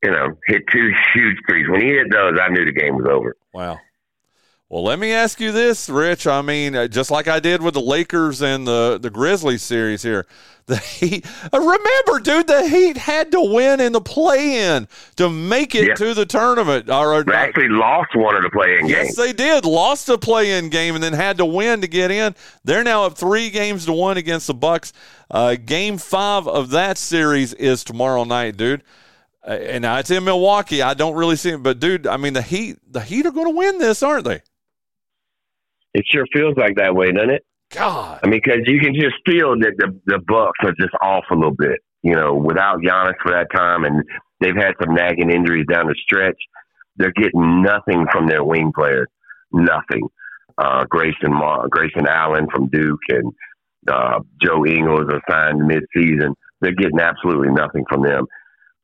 you know, hit two huge threes. When he hit those, I knew the game was over. Wow. Well, let me ask you this, Rich. I mean, just like I did with the Lakers and the, the Grizzlies series here, the Heat. Remember, dude, the Heat had to win in the play-in to make it yeah. to the tournament. Or, they actually lost one of the play-in yes, games. Yes, they did. Lost the play-in game and then had to win to get in. They're now up three games to one against the Bucks. Uh, game five of that series is tomorrow night, dude. Uh, and now it's in Milwaukee. I don't really see it, but dude, I mean, the Heat, the Heat are going to win this, aren't they? It sure feels like that way, doesn't it? God. I mean, because you can just feel that the, the Bucks are just off a little bit, you know, without Giannis for that time, and they've had some nagging injuries down the stretch. They're getting nothing from their wing players, nothing. Uh, Grayson, Mar- Grayson Allen from Duke and uh, Joe Ingles are signed midseason. They're getting absolutely nothing from them.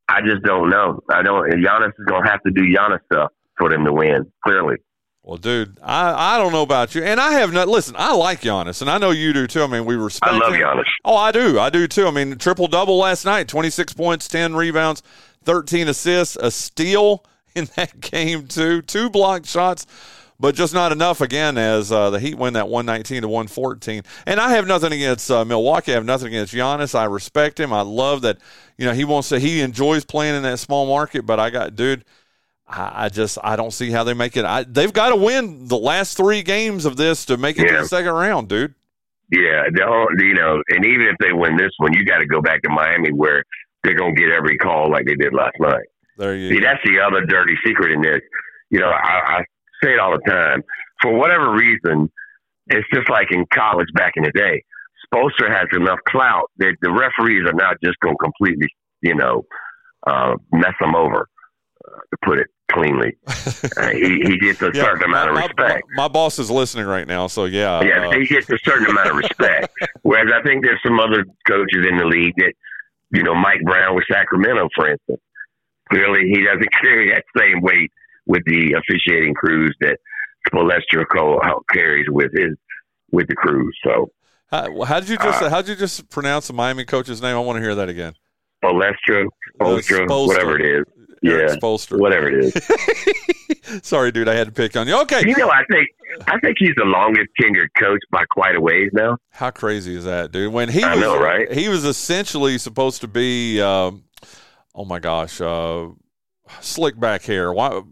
I just don't know. I don't. Giannis is going to have to do Giannis stuff for them to win, clearly. Well, dude, I, I don't know about you, and I have not. Listen, I like Giannis, and I know you do too. I mean, we respect. I love him. Giannis. Oh, I do, I do too. I mean, triple double last night: twenty-six points, ten rebounds, thirteen assists, a steal in that game too, two blocked shots. but just not enough again as uh, the Heat win that one nineteen to one fourteen. And I have nothing against uh, Milwaukee. I have nothing against Giannis. I respect him. I love that, you know, he wants to, he enjoys playing in that small market, but I got, dude, I, I just, I don't see how they make it. I, they've got to win the last three games of this to make it yeah. to the second round, dude. Yeah, the whole, you know, and even if they win this one, you got to go back to Miami where they're going to get every call like they did last night. There you See, go. That's the other dirty secret in this. You know, I, I say it all the time. For whatever reason, it's just like in college back in the day. Spoelstra has enough clout that the referees are not just going to completely, you know, uh, mess them over, uh, to put it cleanly. Uh, he, he gets a yeah, certain amount of respect. My, my boss is listening right now, so yeah. Yeah, uh, he gets a certain amount of respect. Whereas I think there's some other coaches in the league that, you know, Mike Brown with Sacramento, for instance. Clearly, he doesn't carry that same weight with the officiating crews that Spoelstra carries with his with the crews. So, how, how did you just uh, how did you just pronounce the Miami coach's name? I want to hear that again. Spoelstra, Spoelstra, Spoelstra. whatever it is. Yeah, Spoelstra. Whatever it is. Sorry, dude, I had to pick on you. Okay. You know, I think I think he's the longest tenured coach by quite a ways now. How crazy is that, dude? When he I was, know, right? He was essentially supposed to be, um, oh my gosh, uh, slick back hair. Why?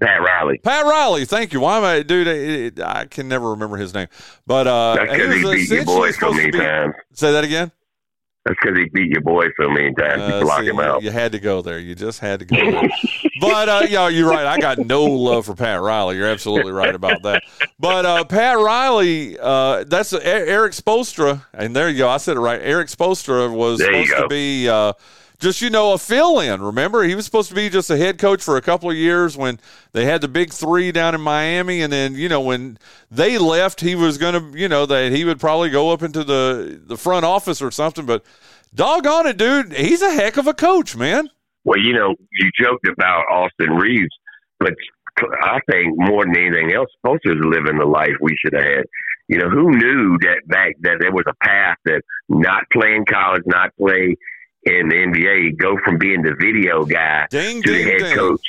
Pat Riley. Pat Riley, thank you. Why am I, dude? It, it, I can never remember his name. But uh, that's because he, he beat your boy so many be, times. Say that again. That's because he beat your boy so many times. You uh, block see, him out. You had to go there. You just had to go there. But, uh, yeah, you're right. I got no love for Pat Riley. You're absolutely right about that. But uh, Pat Riley, uh, that's uh, Eric Spoelstra. And there you go. I said it right. Eric Spoelstra was there supposed to be uh, just, you know, a fill-in. Remember, he was supposed to be just a head coach for a couple of years when they had the big three down in Miami. And then, you know, when they left, he was going to, you know, that he would probably go up into the, the front office or something. But doggone it, dude, he's a heck of a coach, man. Well, you know, you joked about Austin Reeves, but I think more than anything else, Spoelstra's living the life we should have had. You know, who knew that back that there was a path that not playing college, not play in the N B A, go from being the video guy ding, to ding, the head ding. coach.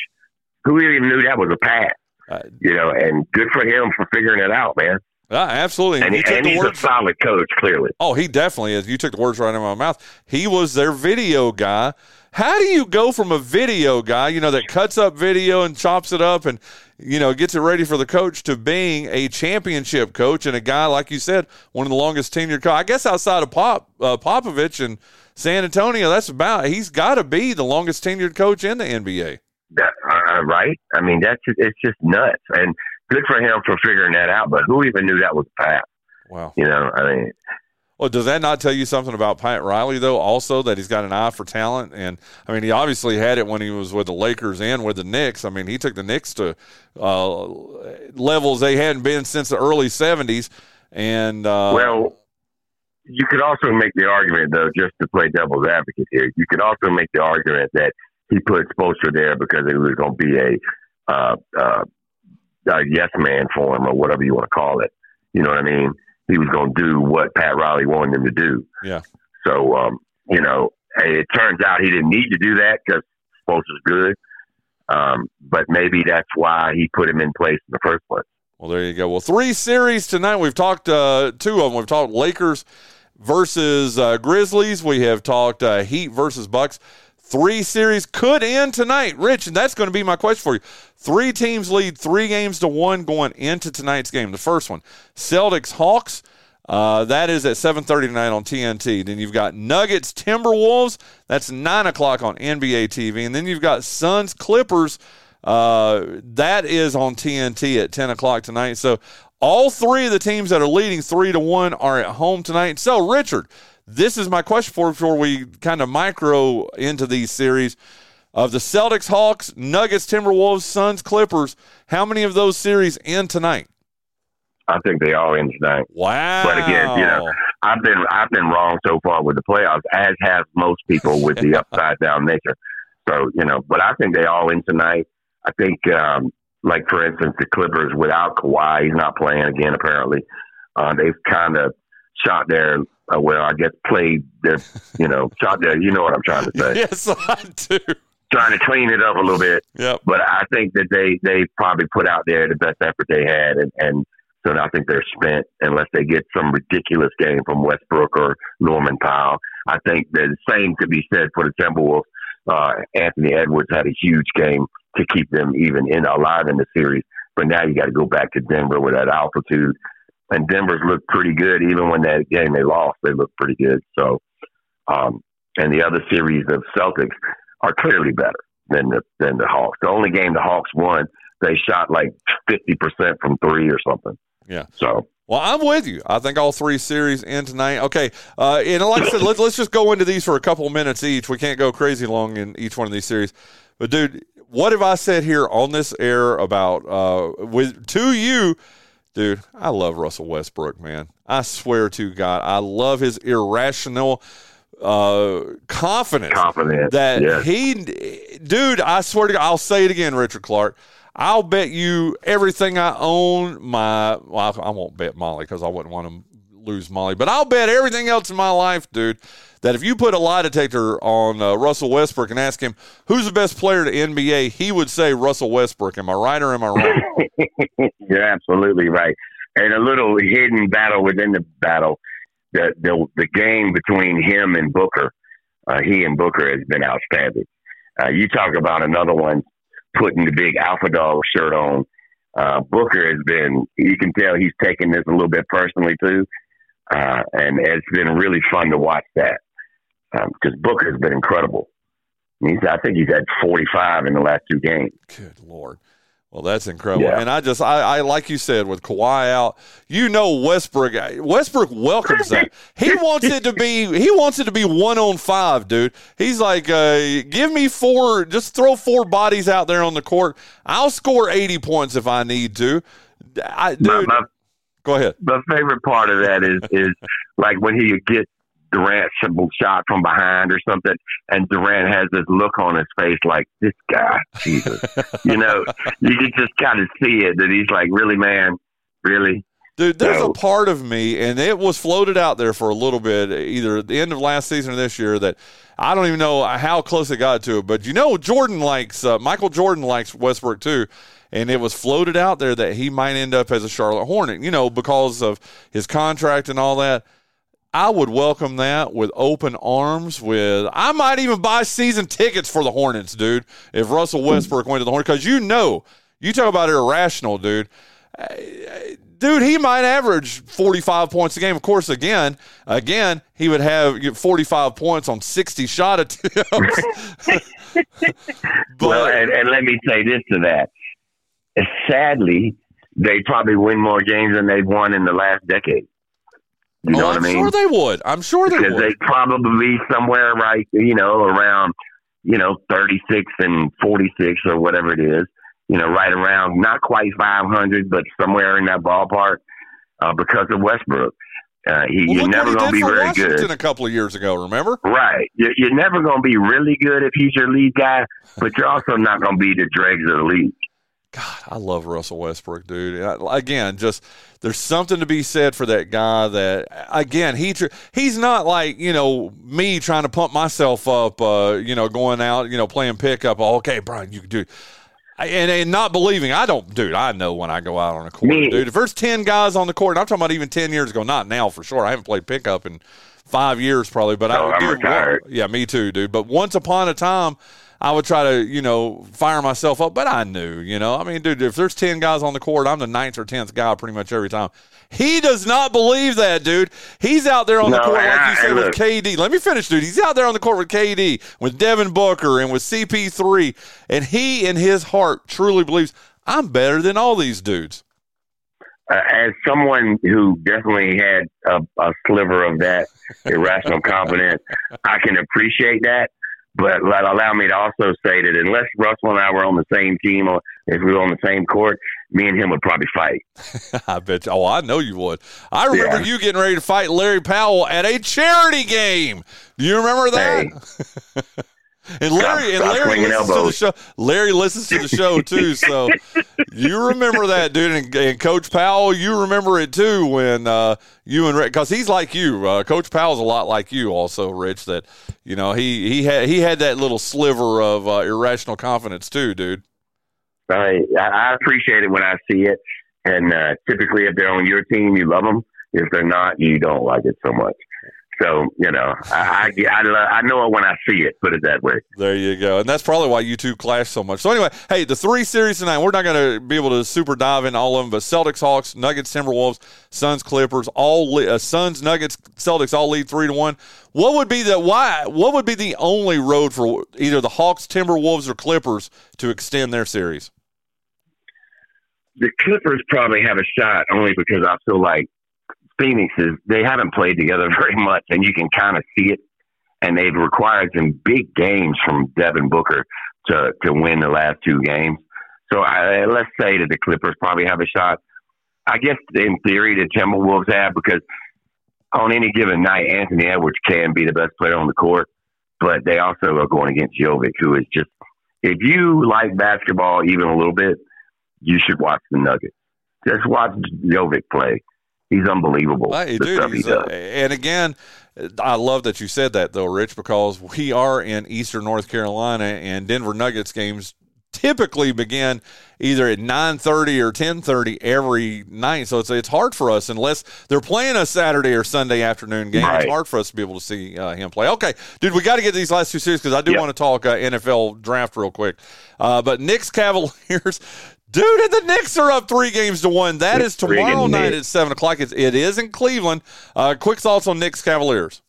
Who even knew that was a path? Uh, you know, and good for him for figuring it out, man. Uh, absolutely. And, and, he took and the he's words. a solid coach, clearly. Oh, he definitely is. You took the words right out of my mouth. He was their video guy. How do you go from a video guy, you know, that cuts up video and chops it up and, you know, gets it ready for the coach to being a championship coach and a guy, like you said, one of the longest tenured coach. I guess outside of Pop uh, Popovich and San Antonio, that's about, he's got to be the longest tenured coach in the N B A. That, uh, right? I mean, that's it's just nuts. And good for him for figuring that out, but who even knew that was Pat? Wow. You know, I mean... Well, does that not tell you something about Pat Riley, though, also, that he's got an eye for talent? And, I mean, he obviously had it when he was with the Lakers and with the Knicks. I mean, he took the Knicks to uh, levels they hadn't been since the early seventies. And uh, Well, you could also make the argument, though, just to play devil's advocate here, you could also make the argument that he put Spoelstra there because it was going to be a, uh, uh, a yes-man for him or whatever you want to call it. You know what I mean? He was going to do what Pat Riley wanted him to do. Yeah. So, um, you know, it turns out he didn't need to do that because Spoelstra's good. Um, but maybe that's why he put him in place in the first place. Well, there you go. Well, three series tonight. We've talked uh, two of them. We've talked Lakers versus uh, Grizzlies. We have talked uh, Heat versus Bucks. Three series could end tonight, Rich, and that's going to be my question for you. Three teams lead three games to one going into tonight's game. The first one, Celtics-Hawks, uh, that is at seven thirty tonight on T N T. Then you've got Nuggets-Timberwolves, that's nine o'clock on N B A T V. And then you've got Suns-Clippers, uh, that is on T N T at ten o'clock tonight. So all three of the teams that are leading three to one are at home tonight. So, Richard, this is my question for before we kind of micro into these series of the Celtics, Hawks, Nuggets, Timberwolves, Suns, Clippers. How many of those series end tonight? I think they all end tonight. Wow! But again, you know, I've been I've been wrong so far with the playoffs, as have most people with the upside down nature. So you know, but I think they all end tonight. I think, um, like for instance, the Clippers without Kawhi, he's not playing again apparently. Uh, they've kind of shot their Uh, well, I guess played their, you know, shot their, you know what I'm trying to say. Yes, I do. trying to clean it up a little bit. Yep. But I think that they, they probably put out there the best effort they had. And, and so I think they're spent unless they get some ridiculous game from Westbrook or Norman Powell. I think that the same could be said for the Timberwolves. Uh, Anthony Edwards had a huge game to keep them even in alive in the series. But now you got to go back to Denver with that altitude. And Denver's looked pretty good. Even when that game they lost, they looked pretty good. So, um, and the other series of Celtics are clearly better than the, than the Hawks. The only game the Hawks won, they shot like fifty percent from three or something. Yeah. So. Well, I'm with you. I think all three series end tonight. Okay, uh, and like I said, let's, let's just go into these for a couple of minutes each. We can't go crazy long in each one of these series. But, dude, what have I said here on this air about uh, with to you, dude, I love Russell Westbrook, man. I swear to God, I love his irrational uh, confidence. Confidence, that yes. he – dude, I swear to God, I'll say it again, Richard Clark. I'll bet you everything I own, my, well, I won't bet Molly because I wouldn't want to lose Molly, but I'll bet everything else in my life, dude, that if you put a lie detector on uh, Russell Westbrook and ask him, who's the best player in the N B A, he would say Russell Westbrook. Am I right or am I wrong? You're absolutely right. And a little hidden battle within the battle, the, the, the game between him and Booker, uh, he and Booker has been outstanding. Uh, you talk about another one. Putting the big Alpha Dog shirt on. Uh, Booker has been, you can tell he's taking this a little bit personally too. Uh, and it's been really fun to watch that because um, Booker has been incredible. He's, I think he's had forty-five in the last two games. Good Lord. Well, that's incredible. Yeah. And I just, I, I, like you said, with Kawhi out, you know, Westbrook, Westbrook welcomes that. He wants it to be, he wants it to be one on five, dude. He's like, uh, give me four, just throw four bodies out there on the court. I'll score eighty points if I need to. I, dude, my, my, go ahead. My favorite part of that is, is like when he gets Durant shot from behind or something, and Durant has this look on his face like, this guy, Jesus. You know, you can just kind of see it, that he's like, really, man, really? Dude, there's so, a part of me, and it was floated out there for a little bit, either at the end of last season or this year, that I don't even know how close it got to it, but you know Jordan likes, uh, Michael Jordan likes Westbrook too, and it was floated out there that he might end up as a Charlotte Hornet, you know, because of his contract and all that. I would welcome that with open arms. With I might even buy season tickets for the Hornets, dude, if Russell Westbrook went to the Hornets. Because you know, you talk about irrational, dude. Dude, he might average forty-five points a game. Of course, again, again, he would have forty-five points on sixty shot attempts. but, well, and, and let me say this to that. Sadly, they probably win more games than they've won in the last decade. You know oh, what I'm I mean? sure they would. I'm sure they because would. Because they probably somewhere right, you know, around, you know, thirty-six and forty-six or whatever it is, you know, right around, not quite five hundred, but somewhere in that ballpark uh, because of Westbrook. Uh, he, well, you're never going to be very Washington good. A couple of years ago, remember? Right. You're, you're never going to be really good if he's your lead guy, but you're also not going to be the dregs of the league. God, I love Russell Westbrook, dude. I, again, just there's something to be said for that guy that, again, he he's not like, you know, me trying to pump myself up, uh, you know, going out, you know, playing pickup. Oh, okay, Brian, you can do it. And, and not believing. I don't, dude, I know when I go out on a court, me. dude. If there's ten guys on the court, and I'm talking about even ten years ago, not now for sure. I haven't played pickup in five years probably. But no, I, I'm dude, retired. Well, yeah, me too, dude. But once upon a time, I would try to, you know, fire myself up, but I knew, you know. I mean, dude, if there's ten guys on the court, I'm the ninth or tenth guy pretty much every time. He does not believe that, dude. He's out there on no, the court, like I, you said, with K D. Let me finish, dude. He's out there on the court with K D, with Devin Booker, and with C P three, and he in his heart truly believes, I'm better than all these dudes. Uh, as someone who definitely had a, a sliver of that irrational confidence, I can appreciate that. But allow me to also say that unless Russell and I were on the same team, or if we were on the same court, me and him would probably fight. I bet you. Oh, I know you would. I remember yeah. you getting ready to fight Larry Powell at a charity game. Do you remember that? Hey. and Larry, stop, and Larry listens to the show. Larry listens to the show too. So You remember that, dude, and, and Coach Powell, you remember it too when uh, you and Rich, because he's like you. Uh, Coach Powell's a lot like you also, Rich, that, you know, he, he, had, he had that little sliver of uh, irrational confidence too, dude. I, I appreciate it when I see it. And uh, typically if they're on your team, you love them. If they're not, you don't like it so much. So, you know, I I, I, love, I know it when I see it, put it that way. There you go. And that's probably why you two clash so much. So, anyway, hey, the three series tonight, we're not going to be able to super dive into all of them, but Celtics, Hawks, Nuggets, Timberwolves, Suns, Clippers, all uh, Suns, Nuggets, Celtics all lead three to one. What would be the why? What would be the only road for either the Hawks, Timberwolves, or Clippers to extend their series? The Clippers probably have a shot only because I feel like Phoenix is, they haven't played together very much, and you can kind of see it. And they've required some big games from Devin Booker to, to win the last two games. So I, let's say that the Clippers probably have a shot. I guess in theory the Timberwolves have, because on any given night, Anthony Edwards can be the best player on the court, but they also are going against Jovic, who is just, if you like basketball even a little bit, you should watch the Nuggets. Just watch Jovic play. He's unbelievable. Hey, dude, he's, he does. Uh, and again, I love that you said that, though, Rich, because we are in Eastern North Carolina, and Denver Nuggets games typically begin either at nine thirty or ten thirty every night. So it's it's hard for us, unless they're playing a Saturday or Sunday afternoon game. Right. It's hard for us to be able to see uh, him play. Okay, dude, we got to get these last two series because I do yep. want to talk uh, N F L draft real quick. Uh, but Knicks Cavaliers. Dude, and the Knicks are up three games to one. That it's is tomorrow night Knicks. At seven o'clock. It's, it is in Cleveland. Uh, quick thoughts on Knicks Cavaliers.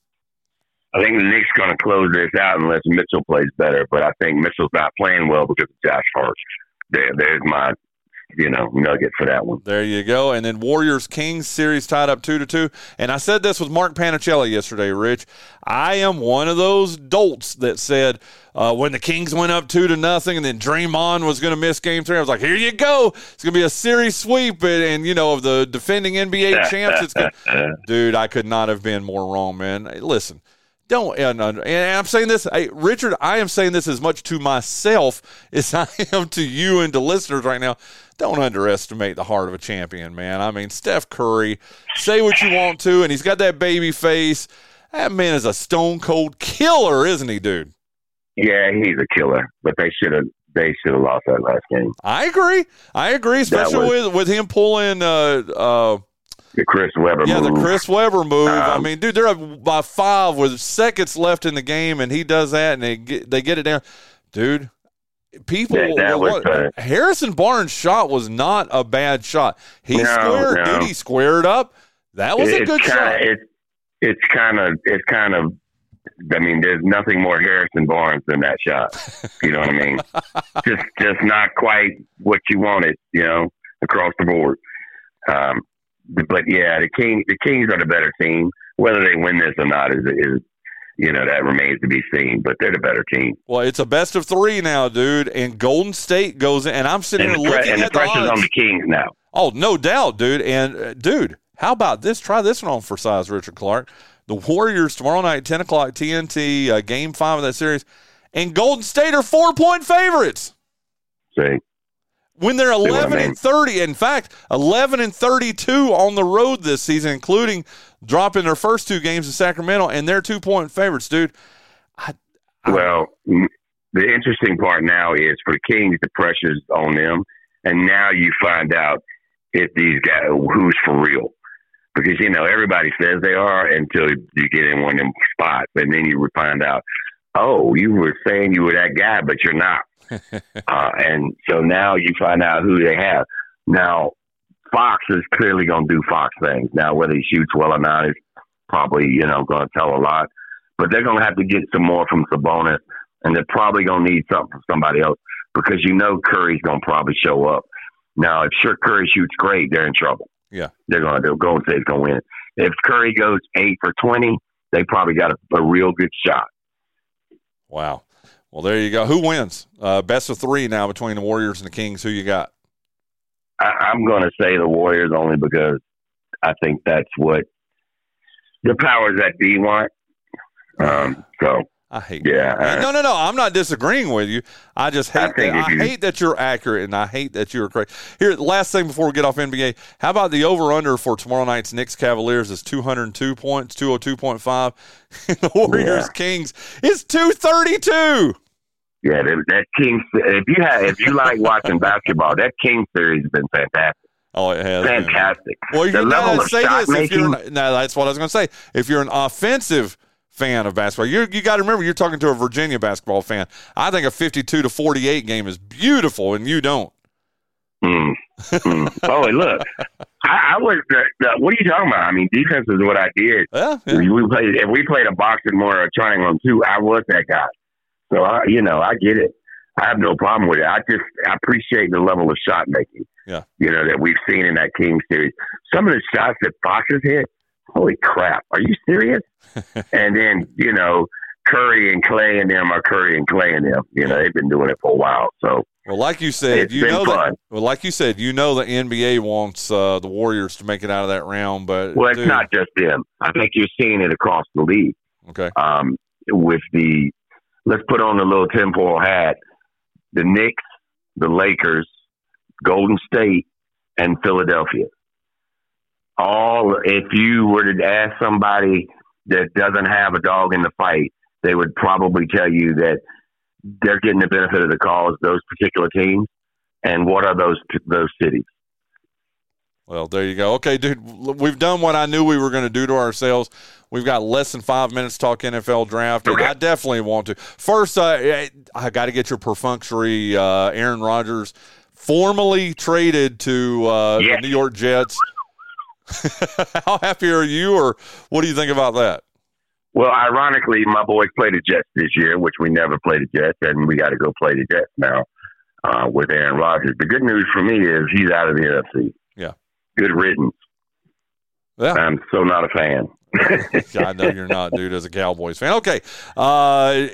I think the Knicks are going to close this out unless Mitchell plays better, but I think Mitchell's not playing well because of Josh Hart. There, there's my you know, nugget for that one. There you go. And then Warriors-Kings series tied up two to two. And I said this with Mark Panichella yesterday, Rich. I am one of those dolts that said uh, when the Kings went up two to nothing and then Draymond was going to miss game three, I was like, here you go. It's going to be a series sweep. And, and you know, of the defending N B A champs, it's gonna... Dude, I could not have been more wrong, man. Hey, listen. Don't, and, and I'm saying this, hey, Richard, I am saying this as much to myself as I am to you and to listeners right now. Don't underestimate the heart of a champion, man. I mean, Steph Curry, say what you want to, and he's got that baby face. That man is a stone-cold killer, isn't he, dude? Yeah, he's a killer, but they should have they should have lost that last game. I agree. I agree, especially was, with, with him pulling uh, – uh, The Chris Webber yeah, move. Yeah, the Chris Webber move. Um, I mean, dude, they're up by five with seconds left in the game, and he does that, and they get, they get it down. Dude, people that, that well, was Harrison Barnes' shot was not a bad shot. He no, squared, no. dude, he squared up. That was it, a good kinda, shot. It, it's kind of, it's kind of. I mean, there's nothing more Harrison Barnes than that shot. You know what I mean? just, just not quite what you wanted. You know, across the board. Um. But yeah, the Kings, the Kings are the better team. Whether they win this or not is, is, you know, that remains to be seen. But they're the better team. Well, it's a best of three now, dude. And Golden State goes in, and I'm sitting and here pre- looking and at the, the pressure's odds on the Kings now. Oh, no doubt, dude. And uh, dude, how about this? Try this one on for size, Richard Clark. The Warriors tomorrow night, ten o'clock T N T, uh, game five of that series, and Golden State are four point favorites. See. When they're eleven and thirty, in fact, eleven and thirty-two on the road this season, including dropping their first two games in Sacramento, and they're two-point favorites, dude. I, I, well, the interesting part now is for the Kings, the pressure's on them, and now you find out if these guys who's for real, because you know everybody says they are until you get in one of them spots, and then you would find out, oh, you were saying you were that guy, but you're not. uh, and so now you find out who they have. Now, Fox is clearly going to do Fox things. Now, whether he shoots well or not is probably, you know, going to tell a lot. But they're going to have to get some more from Sabonis, and they're probably going to need something from somebody else because you know Curry's going to probably show up. Now, if sure Curry shoots great, they're in trouble. Yeah, they're going to go and say he's going to win. If Curry goes eight for twenty, they probably got a, a real good shot. Wow. Well, there you go. Who wins? Uh, best of three now between the Warriors and the Kings. Who you got? I, I'm going to say the Warriors only because I think that's what the powers that be want. Um, so I hate yeah, that. Right. No, no, no. I'm not disagreeing with you. I just hate I that. I you, hate that you're accurate, and I hate that you're correct. Here, last thing before we get off N B A, how about the over-under for tomorrow night's Knicks Cavaliers is two hundred two points, two oh two point five. The Warriors yeah. Kings is two thirty-two. Yeah, that, that Kings. If you have, if you like watching basketball, that Kings series has been fantastic. Oh, it has. Fantastic. Been. Well, you're not going to say this. If you're, no, that's what I was going to say. If you're an offensive fan of basketball, you you got to remember you're talking to a Virginia basketball fan. I think a fifty-two to forty-eight game is beautiful, and you don't. Mm. Mm. Oh, and look, I, I was. The, the, what are you talking about? I mean, defense is what I did. Yeah, yeah. We, we played. If we played a boxing more or a triangle too, I was that guy. So I, you know, I get it. I have no problem with it. I just I appreciate the level of shot making. Yeah, you know that we've seen in that King series. Some of the shots that Fox has hit, holy crap! Are you serious? And then you know Curry and Clay and them are Curry and Clay and them. You know they've been doing it for a while. So well, like you said, you know that, well, like you said, you know the N B A wants uh, the Warriors to make it out of that round, but well, it's dude. not just them. I think you're seeing it across the league. Okay, um, with the let's put on a little tinfoil hat. The Knicks, the Lakers, Golden State, and Philadelphia. All, if you were to ask somebody that doesn't have a dog in the fight, they would probably tell you that they're getting the benefit of the cause, those particular teams. And what are those those cities? Well, there you go. Okay, dude, we've done what I knew we were going to do to ourselves. We've got less than five minutes to talk N F L draft, and I definitely want to. First, uh, I got to get your perfunctory uh, Aaron Rodgers formally traded to uh, yes. the New York Jets. How happy are you, or what do you think about that? Well, ironically, my boys played the Jets this year, which we never played the Jets, and we got to go play the Jets now uh, with Aaron Rodgers. The good news for me is he's out of the N F C. Yeah. Good riddance. Yeah. I'm so not a fan. I know you're not, dude, as a Cowboys fan. Okay. Uh,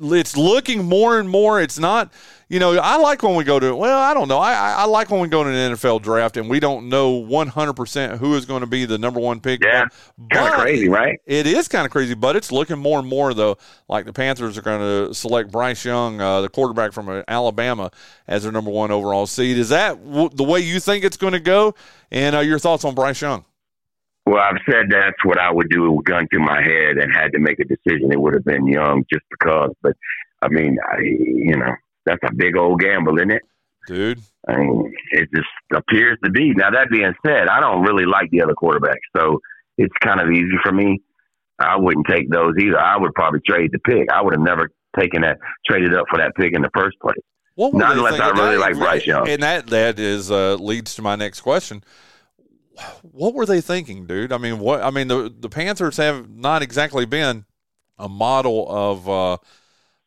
it's looking more and more. It's not, you know, I like when we go to, well, I don't know. I, I like when we go to an N F L draft and we don't know one hundred percent who is going to be the number one pick. Yeah. Kind of crazy, right? It is kind of crazy, but it's looking more and more, though, like the Panthers are going to select Bryce Young, uh, the quarterback from Alabama, as their number one overall seed. Is that w- the way you think it's going to go? And uh, your thoughts on Bryce Young? Well, I've said that's what I would do. It would gun through my head and had to make a decision. It would have been Young just because. But, I mean, I, you know, that's a big old gamble, isn't it? Dude. I mean, it just appears to be. Now, that being said, I don't really like the other quarterbacks, so it's kind of easy for me. I wouldn't take those either. I would probably trade the pick. I would have never taken that, traded up for that pick in the first place. What Not unless I really that, like Bryce Young. And that, that is uh, leads to my next question. What were they thinking, dude? I mean, what? I mean, the the Panthers have not exactly been a model of uh,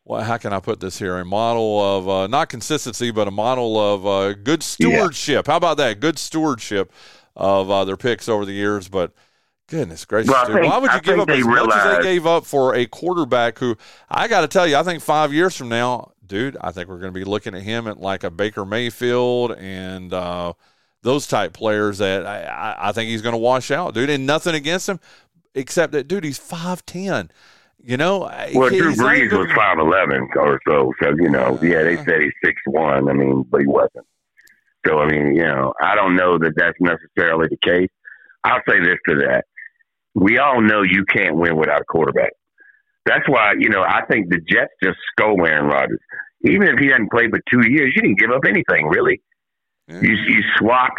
well, how can I put this here? A model of uh, not consistency, but a model of uh, good stewardship. Yeah. How about that? Good stewardship of uh, their picks over the years. But goodness gracious, well, dude, think, why would you I give up as realized. much as they gave up for a quarterback? Who I got to tell you, I think five years from now, dude, I think we're going to be looking at him at like a Baker Mayfield and. Uh, Those type players that I, I think he's going to wash out, dude. And nothing against him, except that, dude, he's five ten. You know? Well, Drew Brees was five eleven or so. So, you know, uh, yeah, they said he's six one. I mean, but he wasn't. So, I mean, you know, I don't know that that's necessarily the case. I'll say this to that. We all know you can't win without a quarterback. That's why, you know, I think the Jets just stole Aaron Rodgers. Even if he hadn't played but two years, you didn't give up anything, really. Yeah. You, you swap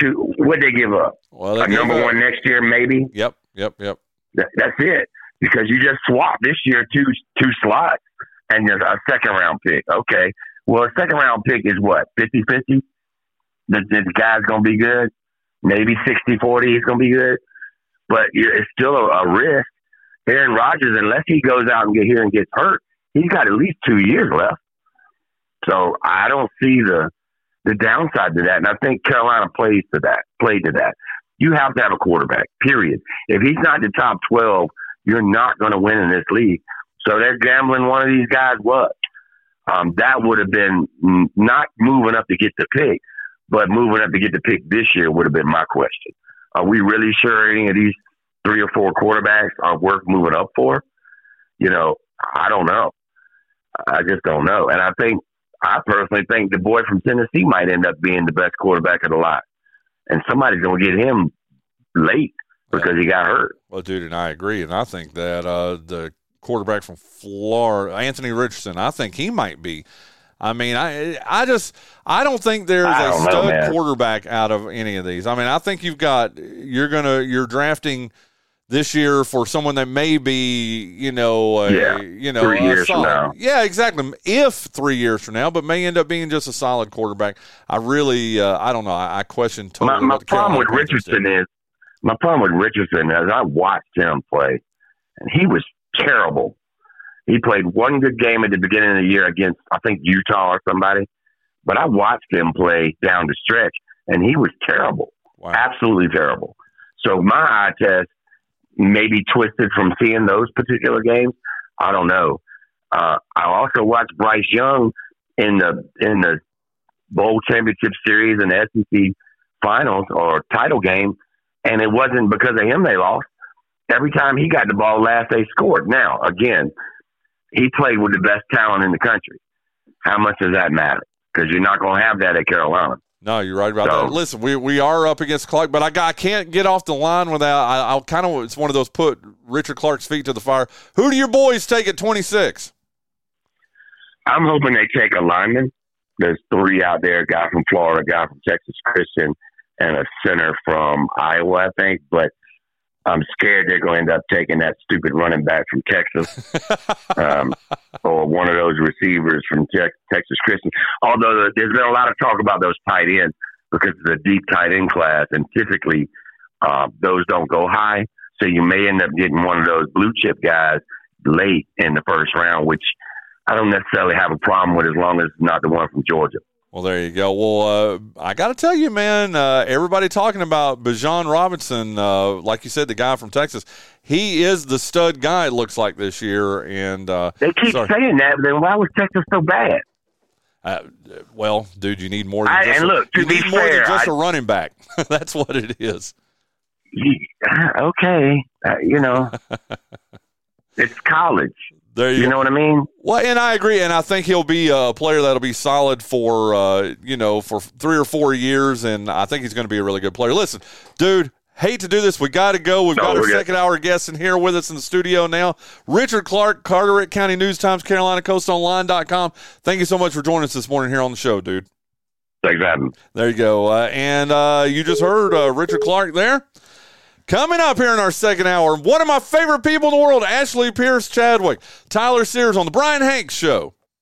to what they give up. Well, a number up. one next year, maybe. Yep, yep, yep. That, that's it because you just swap this year two two slots and just a second round pick. Okay, well, a second round pick is what fifty-fifty. The, the guy's gonna be good. Maybe sixty forty. He's gonna be good, but it's still a, a risk. Aaron Rodgers, unless he goes out and get here and gets hurt, he's got at least two years left. So I don't see the. The downside to that, and I think Carolina plays to that, played to that. You have to have a quarterback, period. If he's not the top twelve, you're not going to win in this league. So they're gambling one of these guys was. Um, that would have been not moving up to get the pick, but moving up to get the pick this year would have been my question. Are we really sure any of these three or four quarterbacks are worth moving up for? You know, I don't know. I just don't know. And I think, I personally think the boy from Tennessee might end up being the best quarterback of the lot. And somebody's going to get him late because yeah. he got hurt. Well, dude, and I agree. And I think that uh, the quarterback from Florida, Anthony Richardson, I think he might be. I mean, I I just I don't think there's a stud know, quarterback out of any of these. I mean, I think you've got you're gonna you're drafting this year for someone that may be, you know, a, yeah, you know, three years solid, from now. Yeah, exactly. If three years from now, but may end up being just a solid quarterback. I really uh, I don't know. I, I question totally. My, my problem with Richardson is my problem with Richardson is I watched him play, and he was terrible. He played one good game at the beginning of the year against, I think, Utah or somebody. But I watched him play down the stretch, and he was terrible. Wow. Absolutely terrible. So my eye test may be twisted from seeing those particular games. I don't know. Uh, I also watched Bryce Young in the in the Bowl Championship Series and the S E C Finals or title game, and it wasn't because of him they lost. Every time he got the ball last, they scored. Now, again, he played with the best talent in the country. How much does that matter? Because you're not going to have that at Carolina. No, you're right about so, that. Listen, we we are up against Clark, but I, got, I can't get off the line without I, I'll kind of. It's one of those put Richard Clark's feet to the fire. Who do your boys take at twenty-six? I'm hoping they take a lineman. There's three out there: a guy from Florida, a guy from Texas Christian, and a center from Iowa, I think. But I'm scared they're going to end up taking that stupid running back from Texas um, or one of those receivers from te- Texas Christian. Although there's been a lot of talk about those tight ends because of the deep tight end class, and typically uh, those don't go high. So you may end up getting one of those blue chip guys late in the first round, which I don't necessarily have a problem with as long as it's not the one from Georgia. Well, there you go. Well, uh, I got to tell you, man, uh, everybody talking about Bijan Robinson, uh, like you said, the guy from Texas, he is the stud guy, it looks like, this year. And uh, They keep sorry. saying that, but then why was Texas so bad? Uh, well, dude, you need more than I, just, and a, look, to you be need fair, more than just I, a running back. That's what it is. He, okay. Uh, you know, it's college. There you, you know what I mean? Well, and I agree, and I think he'll be a player that'll be solid for, uh, you know, for three or four years, and I think he's going to be a really good player. Listen, dude, hate to do this. We got to go. We've no, got our second-hour guest in here with us in the studio now, Richard Clark, Carteret County News-Times, Carolina Coast Online dot com. Thank you so much for joining us this morning here on the show, dude. Thanks for having me. There you go. Uh, and uh, you just heard uh, Richard Clark there. Coming up here in our second hour, one of my favorite people in the world, Ashley Pierce Chadwick, Tyler Sears on the Brian Hanks Show.